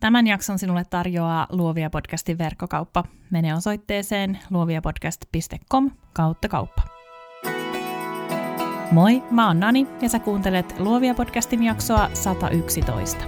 Tämän jakson sinulle tarjoaa Luovia podcastin verkkokauppa. Mene osoitteeseen luoviapodcast.com/kauppa. Moi, mä oon Nani ja sä kuuntelet Luovia podcastin jaksoa 111.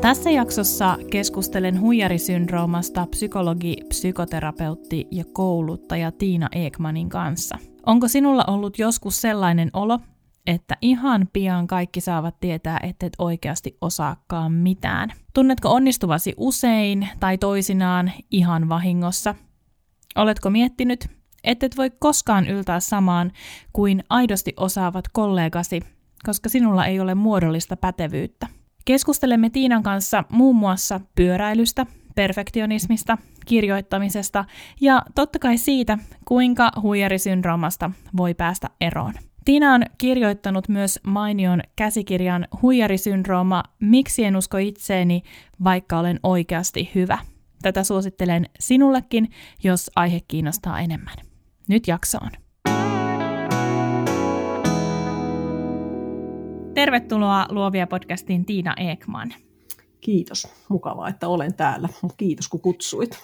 Tässä jaksossa keskustelen huijarisyndroomasta psykologi, psykoterapeutti ja kouluttaja Tiina Ekmanin kanssa. Onko sinulla ollut joskus sellainen olo, että ihan pian kaikki saavat tietää, ettet oikeasti osaakaan mitään? Tunnetko onnistuvasi usein tai toisinaan ihan vahingossa? Oletko miettinyt, ettet voi koskaan yltää samaan kuin aidosti osaavat kollegasi, koska sinulla ei ole muodollista pätevyyttä? Keskustelemme Tiinan kanssa muun muassa pyöräilystä, perfektionismista, kirjoittamisesta ja totta kai siitä, kuinka huijarisyndroomasta voi päästä eroon. Tiina on kirjoittanut myös mainion käsikirjan Huijarisyndrooma, miksi en usko itseeni, vaikka olen oikeasti hyvä. Tätä suosittelen sinullekin, jos aihe kiinnostaa enemmän. Nyt jaksoon. Tervetuloa Luovia-podcastiin Tiina Ekman. Kiitos. Mukavaa, että olen täällä. Kiitos, kun kutsuit.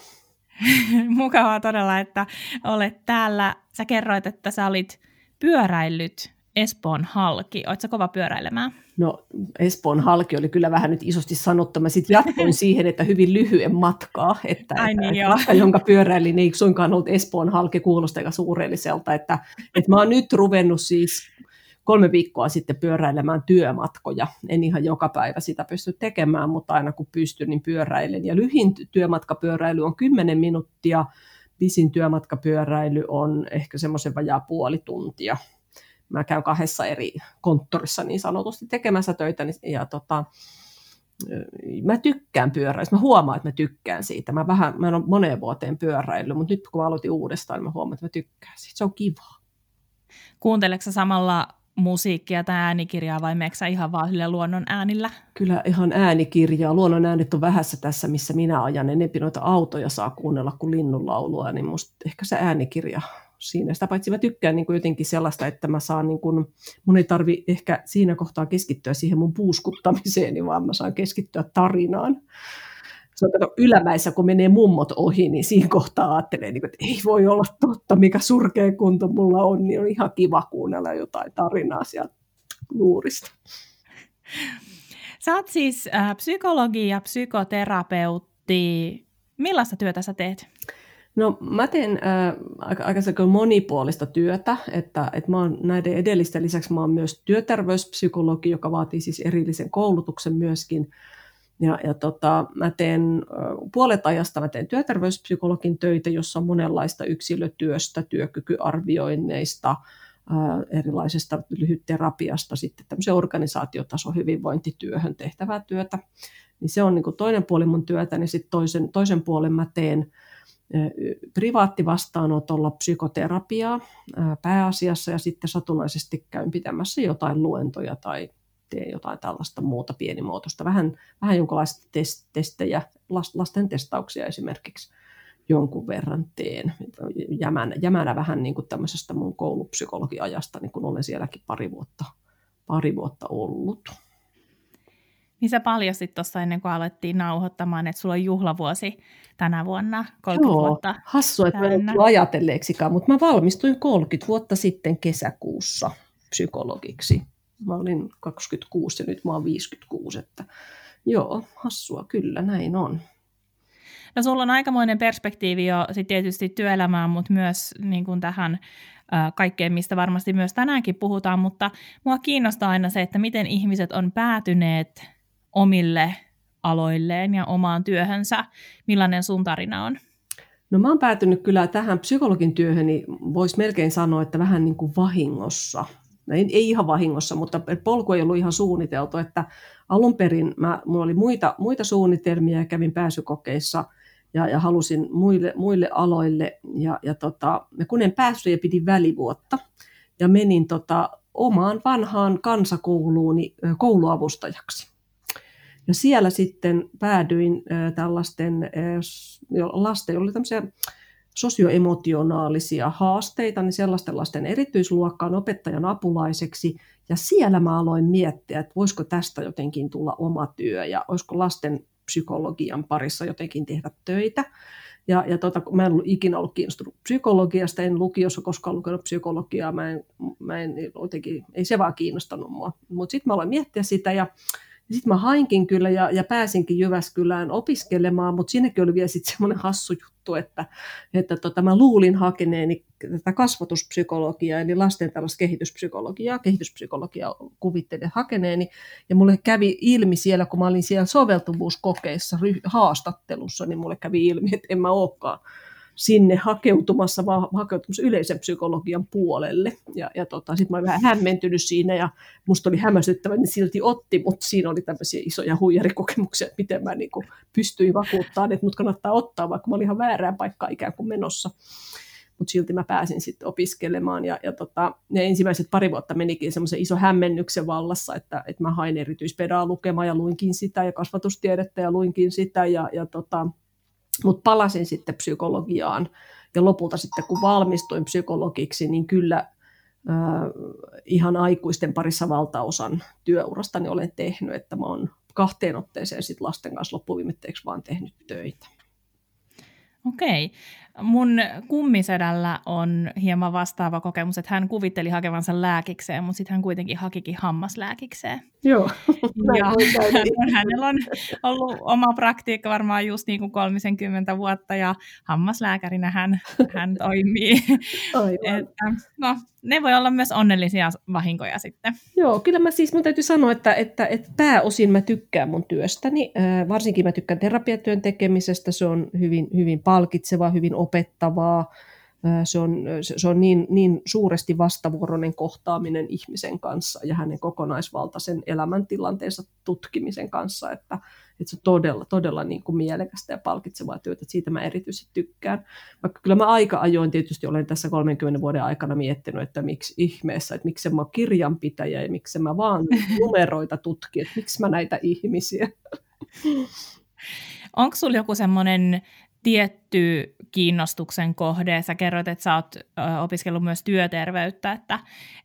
Mukavaa todella, että olet täällä. Sä kerroit, että sä olit pyöräillyt Espoon halki. Oletko sä kova pyöräilemään? No, Espoon halki oli kyllä vähän nyt isosti sanottu. Mä sitten jatkoin siihen, että hyvin lyhyen matkaa. Matka, jonka pyöräilin, ei suinkaan ollut Espoon halki kuulosta aika suurelliselta. Että mä oon nyt ruvennut siis 3 viikkoa sitten pyöräilemään työmatkoja. En ihan joka päivä sitä pysty tekemään, mutta aina kun pystyn, niin pyöräilen. Ja lyhin työmatkapyöräily on 10 minuuttia, pisin työmatkapyöräily on ehkä semmoisen vajaa puoli tuntia. Mä käyn 2 eri konttorissa niin sanotusti tekemässä töitä, ja mä tykkään pyöräilystä. Mä huomaan, että mä tykkään siitä. Mä en ole moneen vuoteen pyöräillyt, mutta nyt kun mä aloitin uudestaan, niin mä huomaan, että mä tykkään siitä. Se on kivaa. Kuunteleksä samalla musiikkia tai äänikirjaa vai meneekö ihan vaan sille luonnon äänillä? Kyllä ihan äänikirjaa. Luonnon äänet on vähässä tässä, missä minä ajan. Enempi noita autoja saa kuunnella kuin linnunlaulua, niin musta ehkä se äänikirja siinä. Sitä paitsi mä tykkään niin kuin jotenkin sellaista, että mä saan, niin kuin, mun ei tarvi ehkä siinä kohtaa keskittyä siihen mun puuskuttamiseen, vaan mä saan keskittyä tarinaan. Se on ylämäessä, kun menee mummot ohi, niin siinä kohtaa ajattelee, että ei voi olla totta, mikä surkea kunto mulla on, niin on ihan kiva kuunnella jotain tarinaa sieltä luurista. Sä oot siis psykologi ja psykoterapeutti. Millaista työtä sä teet? No mä teen aika monipuolista työtä, että mä oon näiden edellisten lisäksi mä oon myös työterveyspsykologi, joka vaatii siis erillisen koulutuksen myöskin. Mä teen puolet ajasta työterveyspsykologin töitä, jossa on monenlaista yksilötyöstä, työkykyarvioinneista, erilaisesta lyhytterapiasta, sitten tämmöisen organisaatiotason hyvinvointityöhön tehtävää työtä. Niin se on niin kuin toinen puoli mun työtä, niin sitten toisen puolen mä teen privaattivastaanotolla psykoterapiaa pääasiassa ja sitten satunnaisesti käyn pitämässä jotain luentoja tai tee jotain tällaista muuta pienimuotoista, vähän jonkinlaista testejä, lasten testauksia esimerkiksi jonkun verran teen. Jämänä vähän niin kuin tämmöisestä mun koulupsykologiajasta, niin kun olen sielläkin pari vuotta ollut. Niin sä paljastit tuossa ennen kuin alettiin nauhoittamaan, että sulla on juhlavuosi tänä vuonna, 30 vuotta. Joo, hassua, että mä en tullut ajatelleeksikaan, mutta mä valmistuin 30 vuotta sitten kesäkuussa psykologiksi. Mä olin 26 ja nyt mä oon 56, että joo, hassua kyllä, näin on. No sulla on aikamoinen perspektiivi jo sit tietysti työelämään, mutta myös niin kuin tähän kaikkeen, mistä varmasti myös tänäänkin puhutaan, mutta mua kiinnostaa aina se, että miten ihmiset on päätyneet omille aloilleen ja omaan työhönsä, millainen sun tarina on? No mä oon päätynyt kyllä tähän psykologin työhön, niin voisi melkein sanoa, että vähän niin kuin vahingossa. Ei ihan vahingossa, mutta polku ei ollut ihan suunniteltu, että alun perin minulla oli muita suunnitelmia ja kävin pääsykokeissa ja halusin muille aloille. Kun en päässyt ja pidin välivuotta ja menin omaan vanhaan kansakouluuni kouluavustajaksi. Ja siellä sitten päädyin tällaisten lasten, joilla oli tämmöisiä sosioemotionaalisia haasteita, niin sellaisten lasten erityisluokkaan opettajan apulaiseksi. Ja siellä mä aloin miettiä, että voisiko tästä jotenkin tulla oma työ ja olisiko lasten psykologian parissa jotenkin tehdä töitä. Mä en ollut ikinä ollut kiinnostunut psykologiasta, en lukiossa koskaan lukenut psykologiaa, ei se vaan kiinnostanut mua. Mutta sitten mä aloin miettiä sitä ja sitten mä hainkin kyllä ja pääsinkin Jyväskylään opiskelemaan, mutta siinäkin oli vielä sitten semmoinen hassu juttu, että mä luulin hakeneeni tätä kasvatuspsykologiaa, eli lasten tällaista kehityspsykologiaa kuvittelin hakeneeni, ja mulle kävi ilmi siellä, kun mä olin siellä soveltuvuuskokeissa haastattelussa, niin mulle kävi ilmi, että en mä olekaan sinne hakeutumassa, vaan hakeutumassa yleisen psykologian puolelle. Sitten mä olin vähän hämmentynyt siinä ja musta oli hämmästyttävä, niin silti otti, mutta siinä oli tämmöisiä isoja huijarikokemuksia, että miten mä niin kuin pystyin vakuuttamaan, että mut kannattaa ottaa, vaikka mä olin ihan väärään paikkaan ikään kuin menossa. Mutta silti mä pääsin sitten opiskelemaan ja ensimmäiset pari vuotta menikin semmoisen ison hämmennyksen vallassa, että mä hain erityispedaa lukemaan ja luinkin sitä ja kasvatustiedettä ja luinkin sitä mutta palasin sitten psykologiaan ja lopulta sitten kun valmistuin psykologiksi, niin kyllä ihan aikuisten parissa valtaosan työurastani olen tehnyt, että mä oon 2 otteeseen sitten lasten kanssa loppuviimetteeksi vaan tehnyt töitä. Okei. Mun kummisedällä on hieman vastaava kokemus, että hän kuvitteli hakevansa lääkikseen, mutta sitten hän kuitenkin hakikin hammaslääkikseen. Joo. Ja hänellä on ollut oma praktiikka varmaan just niin kuin 30 vuotta ja hammaslääkärinä hän toimii. Ne voi olla myös onnellisia vahinkoja sitten. Joo, kyllä mun täytyy sanoa, että pääosin mä tykkään mun työstäni. Varsinkin mä tykkään terapiatyön tekemisestä, se on hyvin, hyvin palkitsevaa, hyvin opettavaa. Se on niin suuresti vastavuoroinen kohtaaminen ihmisen kanssa ja hänen kokonaisvaltaisen elämäntilanteensa tutkimisen kanssa, että se on todella, todella niin kuin mielekästä ja palkitsevaa työtä, että siitä mä erityisesti tykkään. Vaikka kyllä mä aika ajoin tietysti olen tässä 30 vuoden aikana miettinyt, että miksi ihmeessä, että miksi mä oon kirjanpitäjä ja miksi mä vaan numeroita tutkin, että miksi mä näitä ihmisiä. Onko sulla joku semmoinen tietty kiinnostuksen kohde? Sä kerroit, että sä oot opiskellut myös työterveyttä,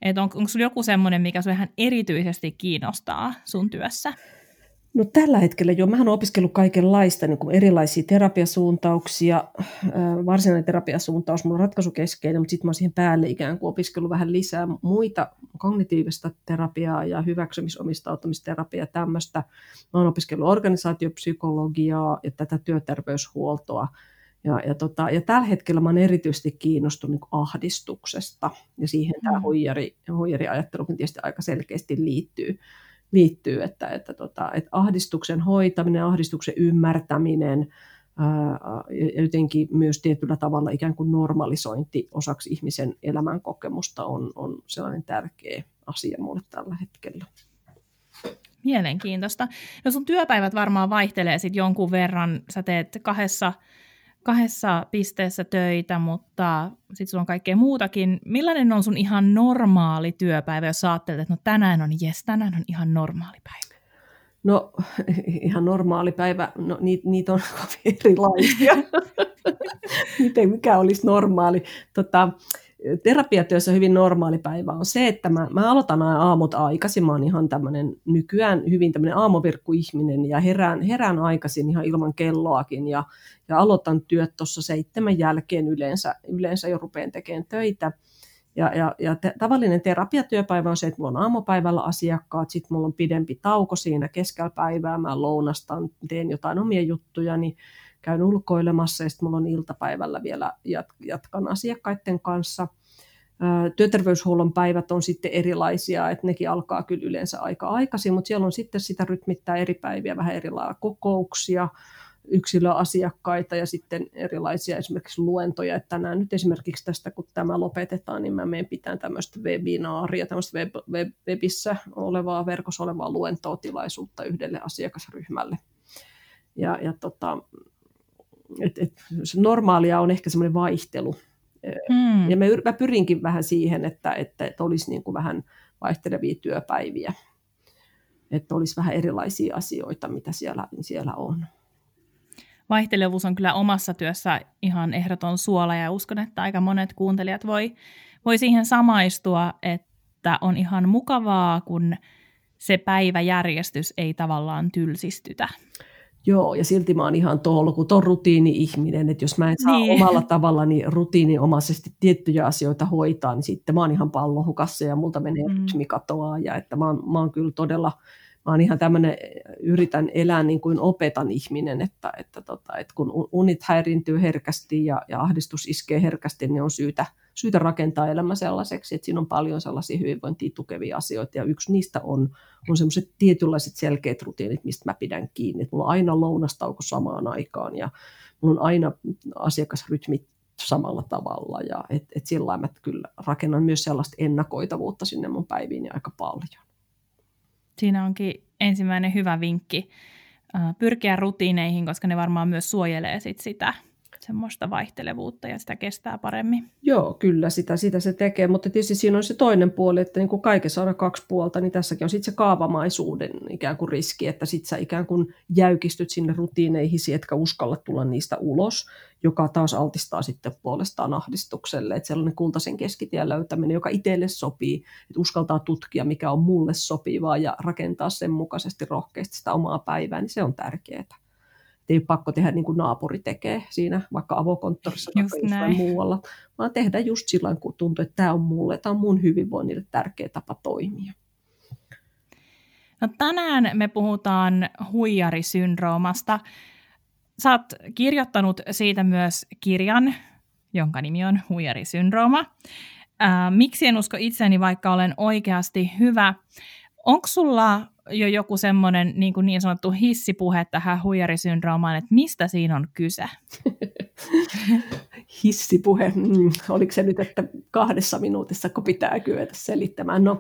että onko sulla joku semmoinen, mikä sun ihan erityisesti kiinnostaa sun työssä? No tällä hetkellä jo. Mähän olen opiskellut kaikenlaista, niin kuin erilaisia terapiasuuntauksia. Varsinainen terapiasuuntaus mulla on ratkaisukeskeinen, mutta sitten mä oon siihen päälle ikään kuin opiskellut vähän lisää muita kognitiivista terapiaa ja hyväksymisomistautumisterapiaa tämmöistä. Mä oon opiskellut organisaatiopsykologiaa ja tätä työterveyshuoltoa. Ja tällä hetkellä mä oon erityisesti kiinnostunut niin kuin ahdistuksesta ja siihen tämä huijariajattelukin tietysti aika selkeästi liittyy, että ahdistuksen hoitaminen, ahdistuksen ymmärtäminen ja jotenkin myös tietyllä tavalla ikään kuin normalisointi osaksi ihmisen elämän kokemusta on sellainen tärkeä asia mulle tällä hetkellä. Mielenkiintoista. No sun työpäivät varmaan vaihtelee sit jonkun verran. Sä teet kahdessa pisteessä töitä, mutta sitten sulla on kaikkea muutakin. Millainen on sun ihan normaali työpäivä, jos sä ajattelet, että no tänään on ihan normaali päivä? No ihan normaali päivä, no niitä on kovin erilaisia. Miten mikä olisi normaali? Terapiatyössä hyvin normaali päivä on se, että mä aloitan aamut aikaisin. Mä oon ihan tämmöinen nykyään hyvin tämmöinen aamuvirkkuihminen ja herään aikaisin ihan ilman kelloakin ja aloitan työt tuossa 7 jälkeen yleensä jo rupean tekemään töitä. Tavallinen terapiatyöpäivä on se, että mulla on aamupäivällä asiakkaat, sitten mulla on pidempi tauko siinä keskellä päivää, mä lounastan, teen jotain omia juttujani. Käyn ulkoilemassa ja sitten mulla on iltapäivällä vielä jatkan asiakkaiden kanssa. Työterveyshuollon päivät on sitten erilaisia, että nekin alkaa kyllä yleensä aika aikaisin, mutta siellä on sitten sitä rytmittää eri päiviä, vähän erilaisia kokouksia, yksilöasiakkaita ja sitten erilaisia esimerkiksi luentoja. Että tänään nyt esimerkiksi tästä, kun tämä lopetetaan, niin mä menen pitämään tämmöistä webinaaria, tämmöistä webissä olevaa, verkossa olevaa luentotilaisuutta yhdelle asiakasryhmälle. Normaalia on ehkä semmoinen vaihtelu. Ja mä pyrinkin vähän siihen, että olisi niin kuin vähän vaihtelevia työpäiviä. että olisi vähän erilaisia asioita, mitä siellä on. Vaihtelevuus on kyllä omassa työssä ihan ehdoton suola, ja uskon, että aika monet kuuntelijat voi siihen samaistua, että on ihan mukavaa, kun se päiväjärjestys ei tavallaan tylsistytä. Joo, ja silti mä oon ihan tolkuton rutiini-ihminen, että jos mä en saa omalla tavallani rutiininomaisesti tiettyjä asioita hoitaa, niin sitten mä oon ihan pallohukassa ja multa menee rytmi katoaa, ja että mä oon kyllä todella... Mä oon ihan tämmöinen, yritän elää niin kuin opetan ihminen, että kun unit häiriintyy herkästi ja ahdistus iskee herkästi, niin on syytä rakentaa elämä sellaiseksi, että siinä on paljon sellaisia hyvinvointia tukevia asioita, ja yksi niistä on semmoiset tietynlaiset selkeät rutiinit, mistä mä pidän kiinni. Mulla on aina lounastauko samaan aikaan, ja mulla on aina asiakasrytmit samalla tavalla, ja et sillä lailla mä kyllä rakennan myös sellaista ennakoitavuutta sinne mun päiviin ja aika paljon. Siinä onkin ensimmäinen hyvä vinkki pyrkiä rutiineihin, koska ne varmaan myös suojelee sitä semmoista vaihtelevuutta ja sitä kestää paremmin. Joo, kyllä sitä se tekee, mutta tietysti siinä on se toinen puoli, että niin kuin kaikessa on kaksi puolta, niin tässäkin on sitten se kaavamaisuuden ikään kuin riski, että sitten sä ikään kuin jäykistyt sinne rutiineihisi, etkä uskalla tulla niistä ulos, joka taas altistaa sitten puolestaan ahdistukselle, että sellainen kultaisen keskitien löytäminen, joka itselle sopii, että uskaltaa tutkia, mikä on mulle sopivaa ja rakentaa sen mukaisesti rohkeasti sitä omaa päivää, niin se on tärkeää. Ei ole pakko tehdä niin kuin naapuri tekee siinä, vaikka avokonttorissa tai muualla, vaan tehdä just silloin, kun tuntuu, että tämä on mulle, tämä on mun hyvinvoinnille tärkeä tapa toimia. No, tänään me puhutaan huijarisyndroomasta. Sä oot kirjoittanut siitä myös kirjan, jonka nimi on Huijarisyndrooma. Miksi en usko itseäni, vaikka olen oikeasti hyvä? Onko sulla jo joku semmoinen niin sanottu hissipuhe tähän huijarisyndroomaan, että mistä siinä on kyse? Hissipuhe. Oliko se nyt, että 2 minuutissa, kun pitää kyetä selittämään? No,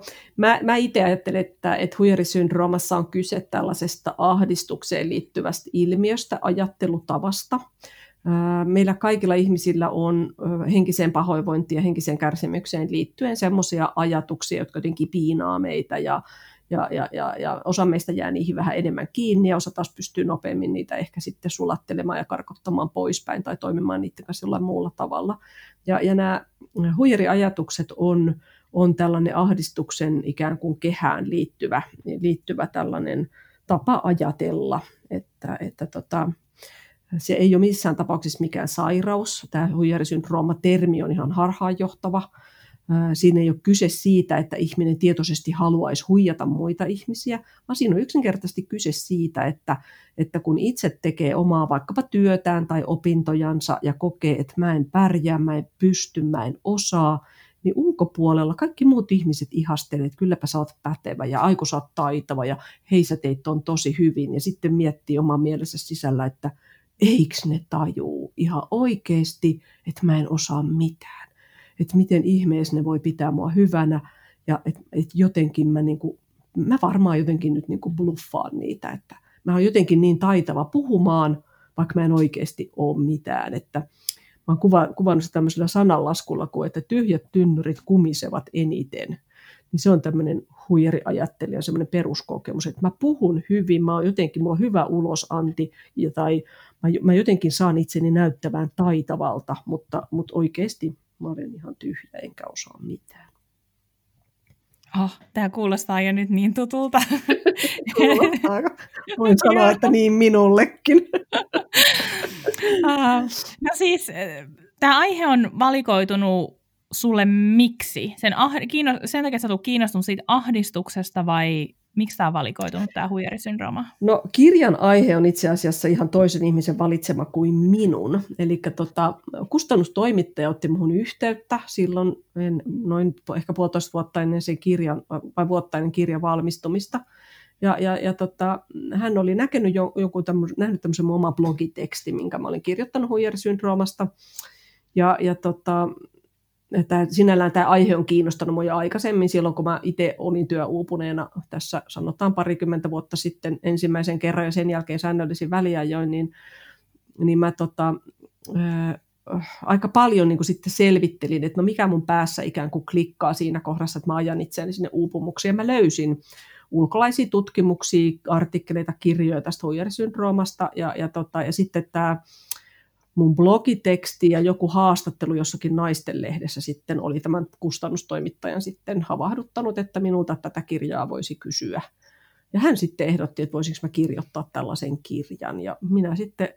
mä itse ajattelen, että huijarisyndroomassa on kyse tällaisesta ahdistukseen liittyvästä ilmiöstä, ajattelutavasta. Meillä kaikilla ihmisillä on henkiseen pahoinvointiin ja henkiseen kärsimykseen liittyen semmoisia ajatuksia, jotka jotenkin piinaa meitä ja osa meistä jää niihin vähän enemmän kiinni ja osa taas pystyy nopeammin niitä ehkä sitten sulattelemaan ja karkottamaan poispäin tai toimimaan niiden kanssa jollain muulla tavalla. Ja nämä huijariajatukset on tällainen ahdistuksen ikään kuin kehään liittyvä tällainen tapa ajatella, että se ei ole missään tapauksessa mikään sairaus. Tämä huijarisyndrooma-termi on ihan harhaanjohtava. Siinä ei ole kyse siitä, että ihminen tietoisesti haluaisi huijata muita ihmisiä, vaan siinä on yksinkertaisesti kyse siitä, että kun itse tekee omaa vaikkapa työtään tai opintojansa ja kokee, että mä en pärjää, mä en pysty, mä en osaa, niin ulkopuolella kaikki muut ihmiset ihastelee, että kylläpä sä oot pätevä ja aiku sä oot taitava ja hei sä teit ton tosi hyvin. Ja sitten miettii oman mielensä sisällä, että eikö ne tajuu ihan oikeasti, että mä en osaa mitään. Että miten ihmeessä ne voi pitää mua hyvänä ja että jotenkin mä varmaan jotenkin nyt niinku bluffaan niitä, että mä oon jotenkin niin taitava puhumaan, vaikka mä en oikeasti ole mitään. Että mä oon kuvannut sitä tämmöisellä sananlaskulla kuin, että tyhjät tynnyrit kumisevat eniten. Niin se on tämmöinen huijariajattelija, semmoinen peruskokemus, että mä puhun hyvin, mä oon jotenkin, mulla on hyvä ulosanti, tai mä jotenkin saan itseni näyttävään taitavalta, mutta oikeasti mä olen ihan tyhjä, enkä osaa mitään. Tämä kuulostaa jo nyt niin tutulta. Kuulostaa. Voin sanoa, että niin minullekin. No siis, tämä aihe on valikoitunut sulle miksi? Sen takia sä olet kiinnostunut siitä ahdistuksesta vai miksi tämä on valikoitunut, tämä huijarisyndrooma? No, kirjan aihe on itse asiassa ihan toisen ihmisen valitsema kuin minun. Eli kustannustoimittaja otti minun yhteyttä silloin noin ehkä 1,5 vuotta ennen sen kirjan, vai vuottainen kirjan valmistumista. Hän oli nähnyt tämmöisen mun oman blogitekstin, minkä mä olin kirjoittanut huijarisyndroomasta. Sinällään tämä aihe on kiinnostanut minua aikaisemmin silloin, kun mä itse olin työuupuneena tässä sanotaan 20 vuotta sitten ensimmäisen kerran ja sen jälkeen säännöllisin väliajoin, niin mä aika paljon niin kuin sitten selvittelin, että mikä mun päässä ikään kuin klikkaa siinä kohdassa, että mä ajan itseäni sinne uupumukseen. Ja mä löysin ulkolaisia tutkimuksia, artikkeleita, kirjoja tästä huijarisyndroomasta ja sitten tämä mun blogiteksti ja joku haastattelu jossakin naistenlehdessä sitten oli tämän kustannustoimittajan sitten havahduttanut, että minulta tätä kirjaa voisi kysyä. Ja hän sitten ehdotti, että voisinko mä kirjoittaa tällaisen kirjan. Ja minä sitten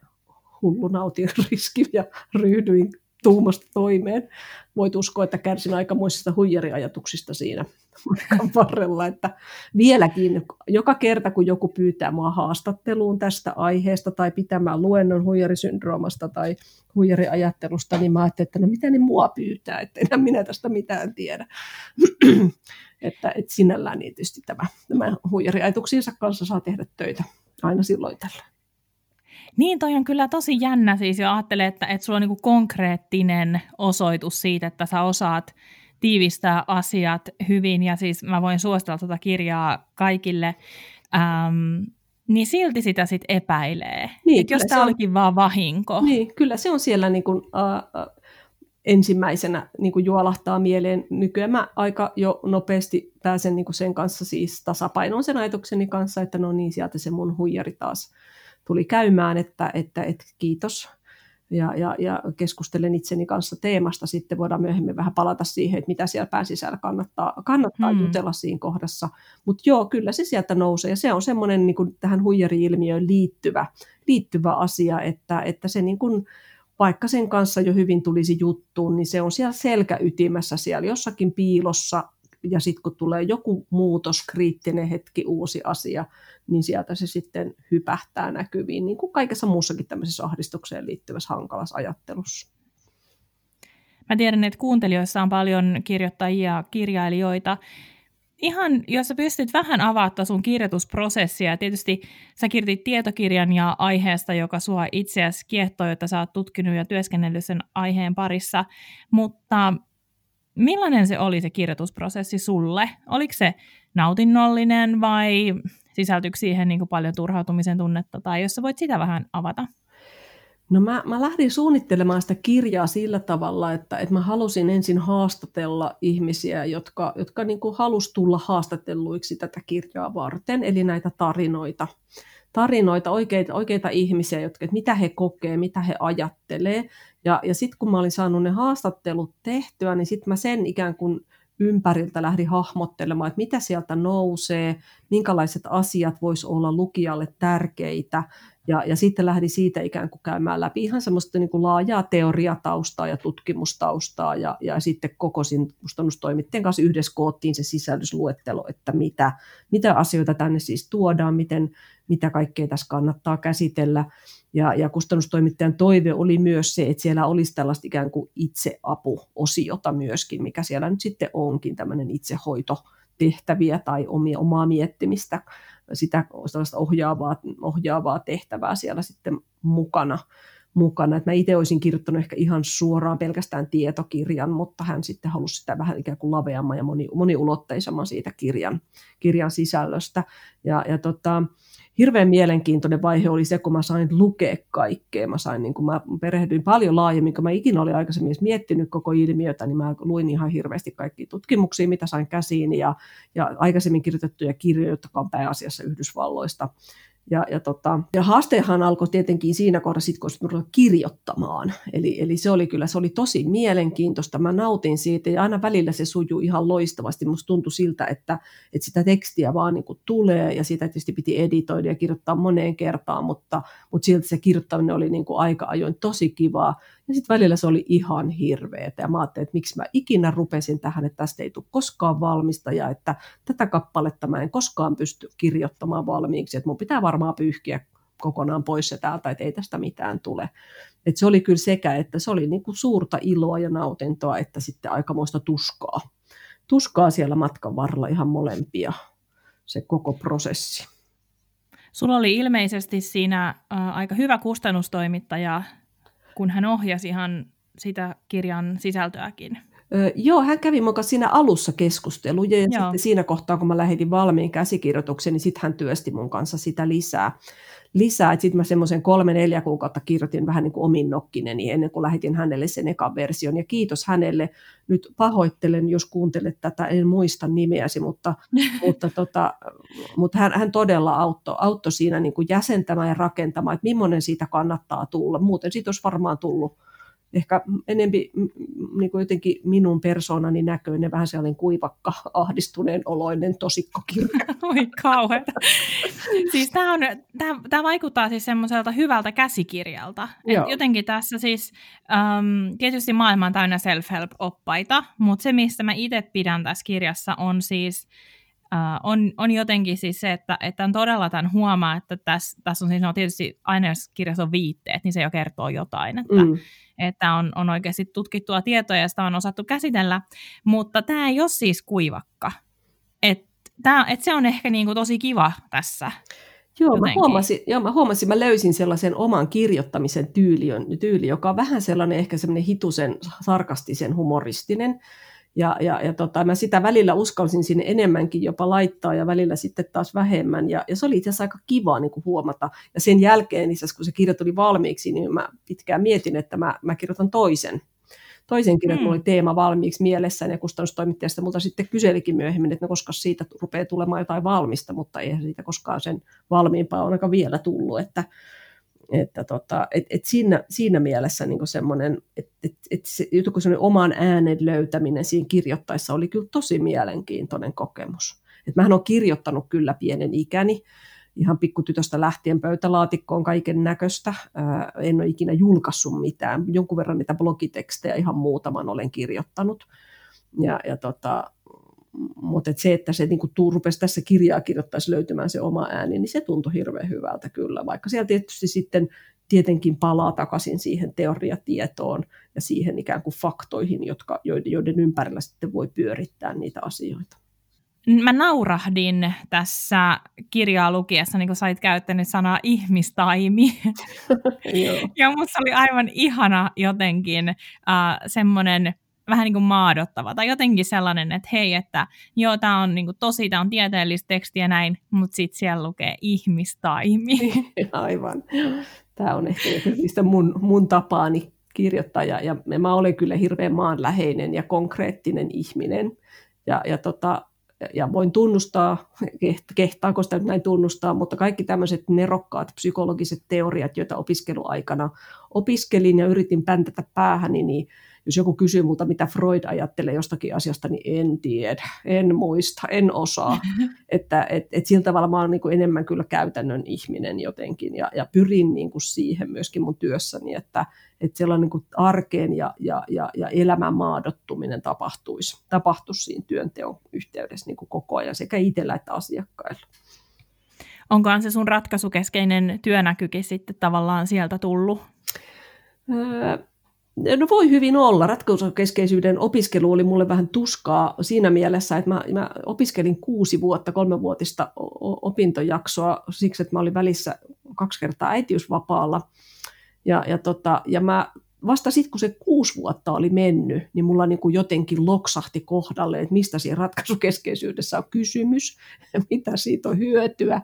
hulluna otin riskin ja ryhdyin tuumasta toimeen. Voit uskoa, että kärsin aikamoisista huijariajatuksista siinä matkan varrella. Että vieläkin, joka kerta kun joku pyytää mua haastatteluun tästä aiheesta tai pitämään luennon huijarisyndroomasta tai huijariajattelusta, niin mä ajattelin, että no mitä ne mua pyytää, että enää minä tästä mitään tiedä. että sinällään niin tietysti tämä huijariajatuksiinsa kanssa saa tehdä töitä aina silloin tällöin. Niin, toi on kyllä tosi jännä siis, ja ajattelen, että sulla on niinku konkreettinen osoitus siitä, että sä osaat tiivistää asiat hyvin, ja siis mä voin suositella tuota kirjaa kaikille, niin silti sitä sitten epäilee, niin, että jos tämä olikin vaan vahinko. Niin, kyllä se on siellä niinku, ensimmäisenä niinku juolahtaa mieleen. Nykyään mä aika jo nopeasti pääsen niinku sen kanssa siis tasapainoon sen ajatukseni kanssa, että no niin, sieltä se mun huijari taas tuli käymään, että kiitos ja keskustelen itseni kanssa teemasta. Sitten voidaan myöhemmin vähän palata siihen, että mitä siellä pään sisällä kannattaa jutella siinä kohdassa. Mutta joo, kyllä se sieltä nousee. Ja se on semmoinen niin kuin tähän huijari-ilmiöön liittyvä asia, että se niin kuin, vaikka sen kanssa jo hyvin tulisi juttuun, niin se on siellä selkäytimessä, siellä jossakin piilossa. Ja sitten kun tulee joku muutos, kriittinen hetki, uusi asia, niin sieltä se sitten hypähtää näkyviin, niin kuin kaikessa muussakin tämmöisessä ahdistukseen liittyvässä hankalassa ajattelussa. Mä tiedän, että kuuntelijoissa on paljon kirjoittajia ja kirjailijoita. Ihan, jos sä pystyt vähän avaamaan sun kirjoitusprosessia, tietysti sä kirjoitit tietokirjan ja aiheesta, joka sua itseäsi kiehtoo, jota sä oot tutkinut ja työskennellyt sen aiheen parissa, mutta millainen se oli se kirjoitusprosessi sulle? Oliko se nautinnollinen vai sisältyykö siihen niin kuin paljon turhautumisen tunnetta? Tai jos sä voit sitä vähän avata. No mä lähdin suunnittelemaan sitä kirjaa sillä tavalla, että mä halusin ensin haastatella ihmisiä, jotka niin kuin halusi tulla haastatteluiksi tätä kirjaa varten. Eli näitä tarinoita, oikeita ihmisiä, jotka, että mitä he kokee, mitä he ajattelee. Ja sitten kun mä olin saanut ne haastattelut tehtyä, niin sitten mä sen ikään kuin ympäriltä lähdin hahmottelemaan, että mitä sieltä nousee, minkälaiset asiat voisi olla lukijalle tärkeitä. Ja sitten lähdin siitä ikään kuin käymään läpi ihan semmoista niin kuin laajaa teoriataustaa ja tutkimustaustaa. Ja sitten kokosin kustannustoimittajan kanssa yhdessä koottiin se sisällysluettelo, että mitä asioita tänne siis tuodaan, mitä kaikkea tässä kannattaa käsitellä. Ja kustannustoimittajan toive oli myös se, että siellä olisi tällaista ikään kuin itseapuosiota myöskin, mikä siellä nyt sitten onkin, tämmöinen itsehoitotehtäviä tai omaa miettimistä, sitä ohjaavaa tehtävää siellä sitten mukana. Että mä itse olisin kirjoittanut ehkä ihan suoraan pelkästään tietokirjan, mutta hän sitten halusi sitä vähän ikään kuin laveamman ja moniulotteisemman siitä kirjan sisällöstä. Hirveän mielenkiintoinen vaihe oli se, kun mä sain lukea kaikkea. Mä perehdyin paljon laajemmin, kun mä ikinä olin aikaisemmin edes miettinyt koko ilmiötä, niin mä luin ihan hirveästi kaikkia tutkimuksia, mitä sain käsiin, ja aikaisemmin kirjoitettuja kirjoja, jotka on pääasiassa Yhdysvalloista. Ja haastehan alkoi tietenkin siinä kohdassa, kun olisin ruvennut kirjoittamaan. Eli se oli tosi mielenkiintoista. Mä nautin siitä ja aina välillä se sujui ihan loistavasti. Musta tuntui siltä, että sitä tekstiä vaan niin kuin tulee ja sitä tietysti piti editoida ja kirjoittaa moneen kertaan, mutta silti se kirjoittaminen oli niin kuin aika ajoin tosi kivaa. Ja sitten välillä se oli ihan hirveetä. Ja mä ajattelin, että miksi mä ikinä rupesin tähän, että tästä ei tule koskaan valmista ja että tätä kappaletta mä en koskaan pysty kirjoittamaan valmiiksi. Että mun pitää varmaan pyyhkiä kokonaan pois se täältä, että ei tästä mitään tule. Et se oli kyllä sekä, että se oli niinku suurta iloa ja nautintoa, että sitten aikamoista tuskaa. Tuskaa siellä matkan varrella ihan molempia, se koko prosessi. Sulla oli ilmeisesti siinä aika hyvä kustannustoimittaja, kun hän ohjasi ihan sitä kirjan sisältöäkin. Joo, hän kävi muka siinä alussa keskusteluja ja sitten siinä kohtaa, kun mä lähetin valmiin käsikirjoituksen, niin sitten hän työsti mun kanssa sitä lisää. Sitten mä semmoisen 3-4 kuukautta kirjoitin vähän niin kuin omin nokkineni ennen kuin lähetin hänelle sen ekan version. Ja kiitos hänelle. Nyt pahoittelen, jos kuuntelet tätä, en muista nimeäsi, mutta hän todella auttoi siinä niin kuin jäsentämään ja rakentamaan, että millainen siitä kannattaa tulla. Muuten siitä olisi varmaan tullut ehkä enempi niin kuin jotenkin minun persoonani näköinen, vähän sellainen kuivakka, ahdistuneen oloinen tosikkokirja. Oi kauheeta. Siis tämä vaikuttaa siis semmoiselta hyvältä käsikirjalta. Jotenkin tässä siis, tietysti maailma on täynnä self-help-oppaita, mutta se, mistä mä itse pidän tässä kirjassa, on siis on jotenkin siis se, että on todella tämän huomaa, että tässä on siis, no tietysti aina jos kirjassa on viitteet, niin se jo kertoo jotain, että on oikeasti tutkittua tietoa ja sitä on osattu käsitellä, mutta tämä ei ole siis kuivakka. Että se on ehkä niinku tosi kiva tässä. Joo, mä huomasin, mä löysin sellaisen oman kirjoittamisen tyyli, joka on vähän sellainen ehkä semmoinen hitusen sarkastisen humoristinen. Ja mä sitä välillä uskalsin sinne enemmänkin jopa laittaa ja välillä sitten taas vähemmän. Ja se oli itse asiassa aika kiva niin kuin huomata. Ja sen jälkeen, kun se kirja tuli valmiiksi, niin mä pitkään mietin, että mä kirjoitan toisen kirjan, mulla oli teema valmiiksi mielessäni ja kustannustoimittajasta multa sitten kyselikin myöhemmin, että koska siitä rupeaa tulemaan jotain valmista, mutta eihän siitä koskaan sen valmiimpaa on aika vielä tullut, että siinä mielessä niin semmoinen, että oman äänen löytäminen siinä kirjoittaessa oli kyllä tosi mielenkiintoinen kokemus. Et mähän olen kirjoittanut kyllä pienen ikäni, ihan pikkutytöstä lähtien pöytälaatikkoon kaiken näköistä. En ole ikinä julkaissut mitään. Jonkun verran niitä blogitekstejä ihan muutaman olen kirjoittanut. Mutta että se niinku rupesi tässä kirjaa kirjoittaisi löytymään se oma ääni, niin se tuntui hirveän hyvältä kyllä, vaikka siellä tietysti sitten tietenkin palaa takaisin siihen teoriatietoon ja siihen ikään kuin faktoihin, joiden ympärillä sitten voi pyörittää niitä asioita. Mä naurahdin tässä kirjaa lukiessa, niin kun sä olit käyttänyt sanaa ihmistaimi. Ja musta oli aivan ihana jotenkin semmoinen vähän niin kuin maadottava tai jotenkin sellainen, että hei, että joo, tämä on niin kuin tosi, tämä on tieteellistä tekstiä näin, mutta sitten siellä lukee ihmistaimi. Aivan. Tämä on ehkä mun tapaani kirjoittaa ja mä olen kyllä hirveän maanläheinen ja konkreettinen ihminen ja voin tunnustaa, kehtaanko sitä näin tunnustaa, mutta kaikki tämmöiset nerokkaat psykologiset teoriat, joita opiskeluaikana opiskelin ja yritin päntätä päähäni, niin jos joku kysyy multa, mitä Freud ajattelee jostakin asiasta, niin en tiedä, en muista, en osaa. Että sillä tavalla mä oon niin kuin enemmän kyllä käytännön ihminen jotenkin ja pyrin niin kuin siihen myöskin mun työssäni, että siellä on niin kuin arkeen ja elämän maadottuminen tapahtuisi siinä työnteon yhteydessä niin kuin koko ajan sekä itsellä että asiakkailla. Onkohan se sun ratkaisukeskeinen työnäkykin sitten tavallaan sieltä tullut? No voi hyvin olla. Ratkaisukeskeisyyden opiskelu oli mulle vähän tuskaa siinä mielessä, että mä opiskelin 6 vuotta, 3-vuotista opintojaksoa siksi, että mä olin välissä 2 kertaa äitiysvapaalla. Ja mä vasta sitten, kun se 6 vuotta oli mennyt, niin mulla niin kuin jotenkin loksahti kohdalle, että mistä siinä ratkaisukeskeisyydessä on kysymys, mitä siitä on hyötyä.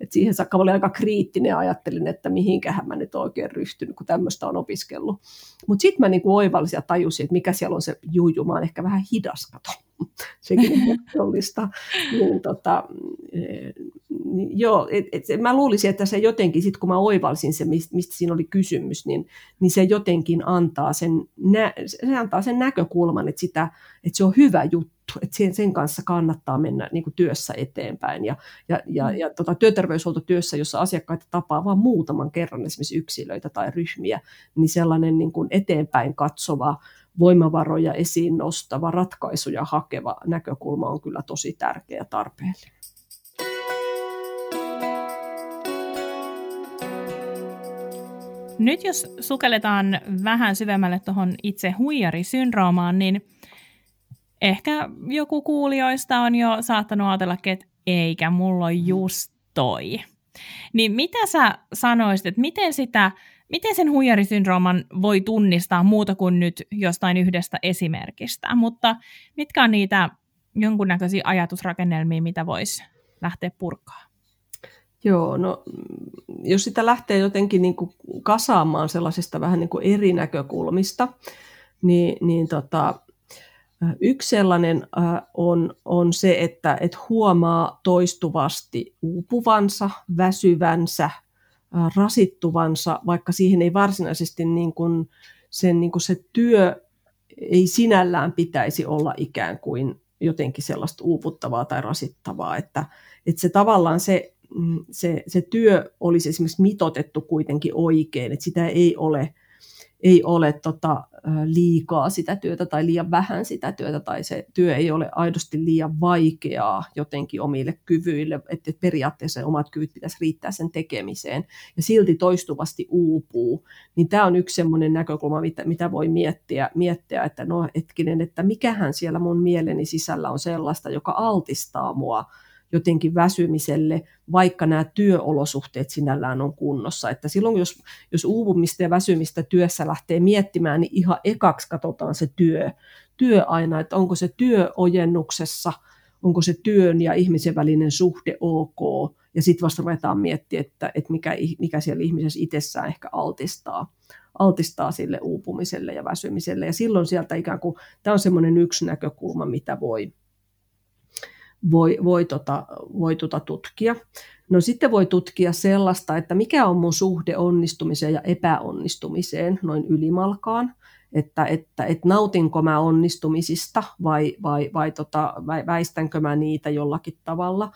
Et siihen saakka mä olin aika kriittinen ja ajattelin, että mihinkähän mä nyt oikein ryhtynyt, kun tämmöistä on opiskellut. Mutta sitten mä niin kuin oivallisin ja tajusin, että mikä siellä on se juju, mä oon ehkä vähän hidas, kato. Sekin on mahdollista. Mä luulisin, että se jotenkin, sit kun mä oivalsin se, mistä siinä oli kysymys, niin se jotenkin antaa sen näkökulman, että se on hyvä juttu, että sen kanssa kannattaa mennä niin kuin työssä eteenpäin. Ja työterveyshuoltotyössä, jossa asiakkaita tapaa vain muutaman kerran esimerkiksi yksilöitä tai ryhmiä, niin sellainen niin kuin eteenpäin katsova, voimavaroja esiin nostava, ratkaisuja hakeva näkökulma on kyllä tosi tärkeä ja tarpeellinen. Nyt jos sukelletaan vähän syvemmälle tuohon itse huijarisyndroomaan, niin ehkä joku kuulijoista on jo saattanut ajatellakin, että eikä mulla ole just toi. Niin mitä sä sanoisit, että miten sitä Miten sen huijarisyndrooman voi tunnistaa muuta kuin nyt jostain yhdestä esimerkistä, mutta mitkä on niitä jonkunnäköisiä ajatusrakennelmia, mitä voisi lähteä purkaa? Joo, no jos sitä lähtee jotenkin niin kuin kasaamaan sellaisista vähän niin kuin eri näkökulmista, niin yksi sellainen on se, että huomaa toistuvasti uupuvansa, väsyvänsä, rasittuvansa, vaikka siihen ei varsinaisesti se työ ei sinällään pitäisi olla ikään kuin jotenkin sellaista uuvuttavaa tai rasittavaa, että se tavallaan se työ olisi esimerkiksi mitoitettu kuitenkin oikein, että sitä ei ole liikaa sitä työtä tai liian vähän sitä työtä, tai se työ ei ole aidosti liian vaikeaa jotenkin omille kyvyille, että periaatteessa omat kyvyt pitäisi riittää sen tekemiseen, ja silti toistuvasti uupuu. Niin tämä on yksi semmoinen näkökulma, mitä voi miettiä, että no hetkinen, että mikähän siellä mun mieleni sisällä on sellaista, joka altistaa mua jotenkin väsymiselle, vaikka nämä työolosuhteet sinällään on kunnossa. Että silloin, jos uupumista ja väsymistä työssä lähtee miettimään, niin ihan ekaksi katsotaan se työ aina, että onko se työ ojennuksessa, onko se työn ja ihmisen välinen suhde ok, ja sitten vasta ruvetaan miettimään, että mikä siellä ihmisessä itsessään ehkä altistaa sille uupumiselle ja väsymiselle. Ja silloin sieltä ikään kuin, tämä on semmoinen yksi näkökulma, mitä voi tutkia. No sitten voi tutkia sellaista, että mikä on mun suhde onnistumiseen ja epäonnistumiseen noin ylimalkaan, että nautinko mä onnistumisista vai väistänkö mä niitä jollakin tavalla,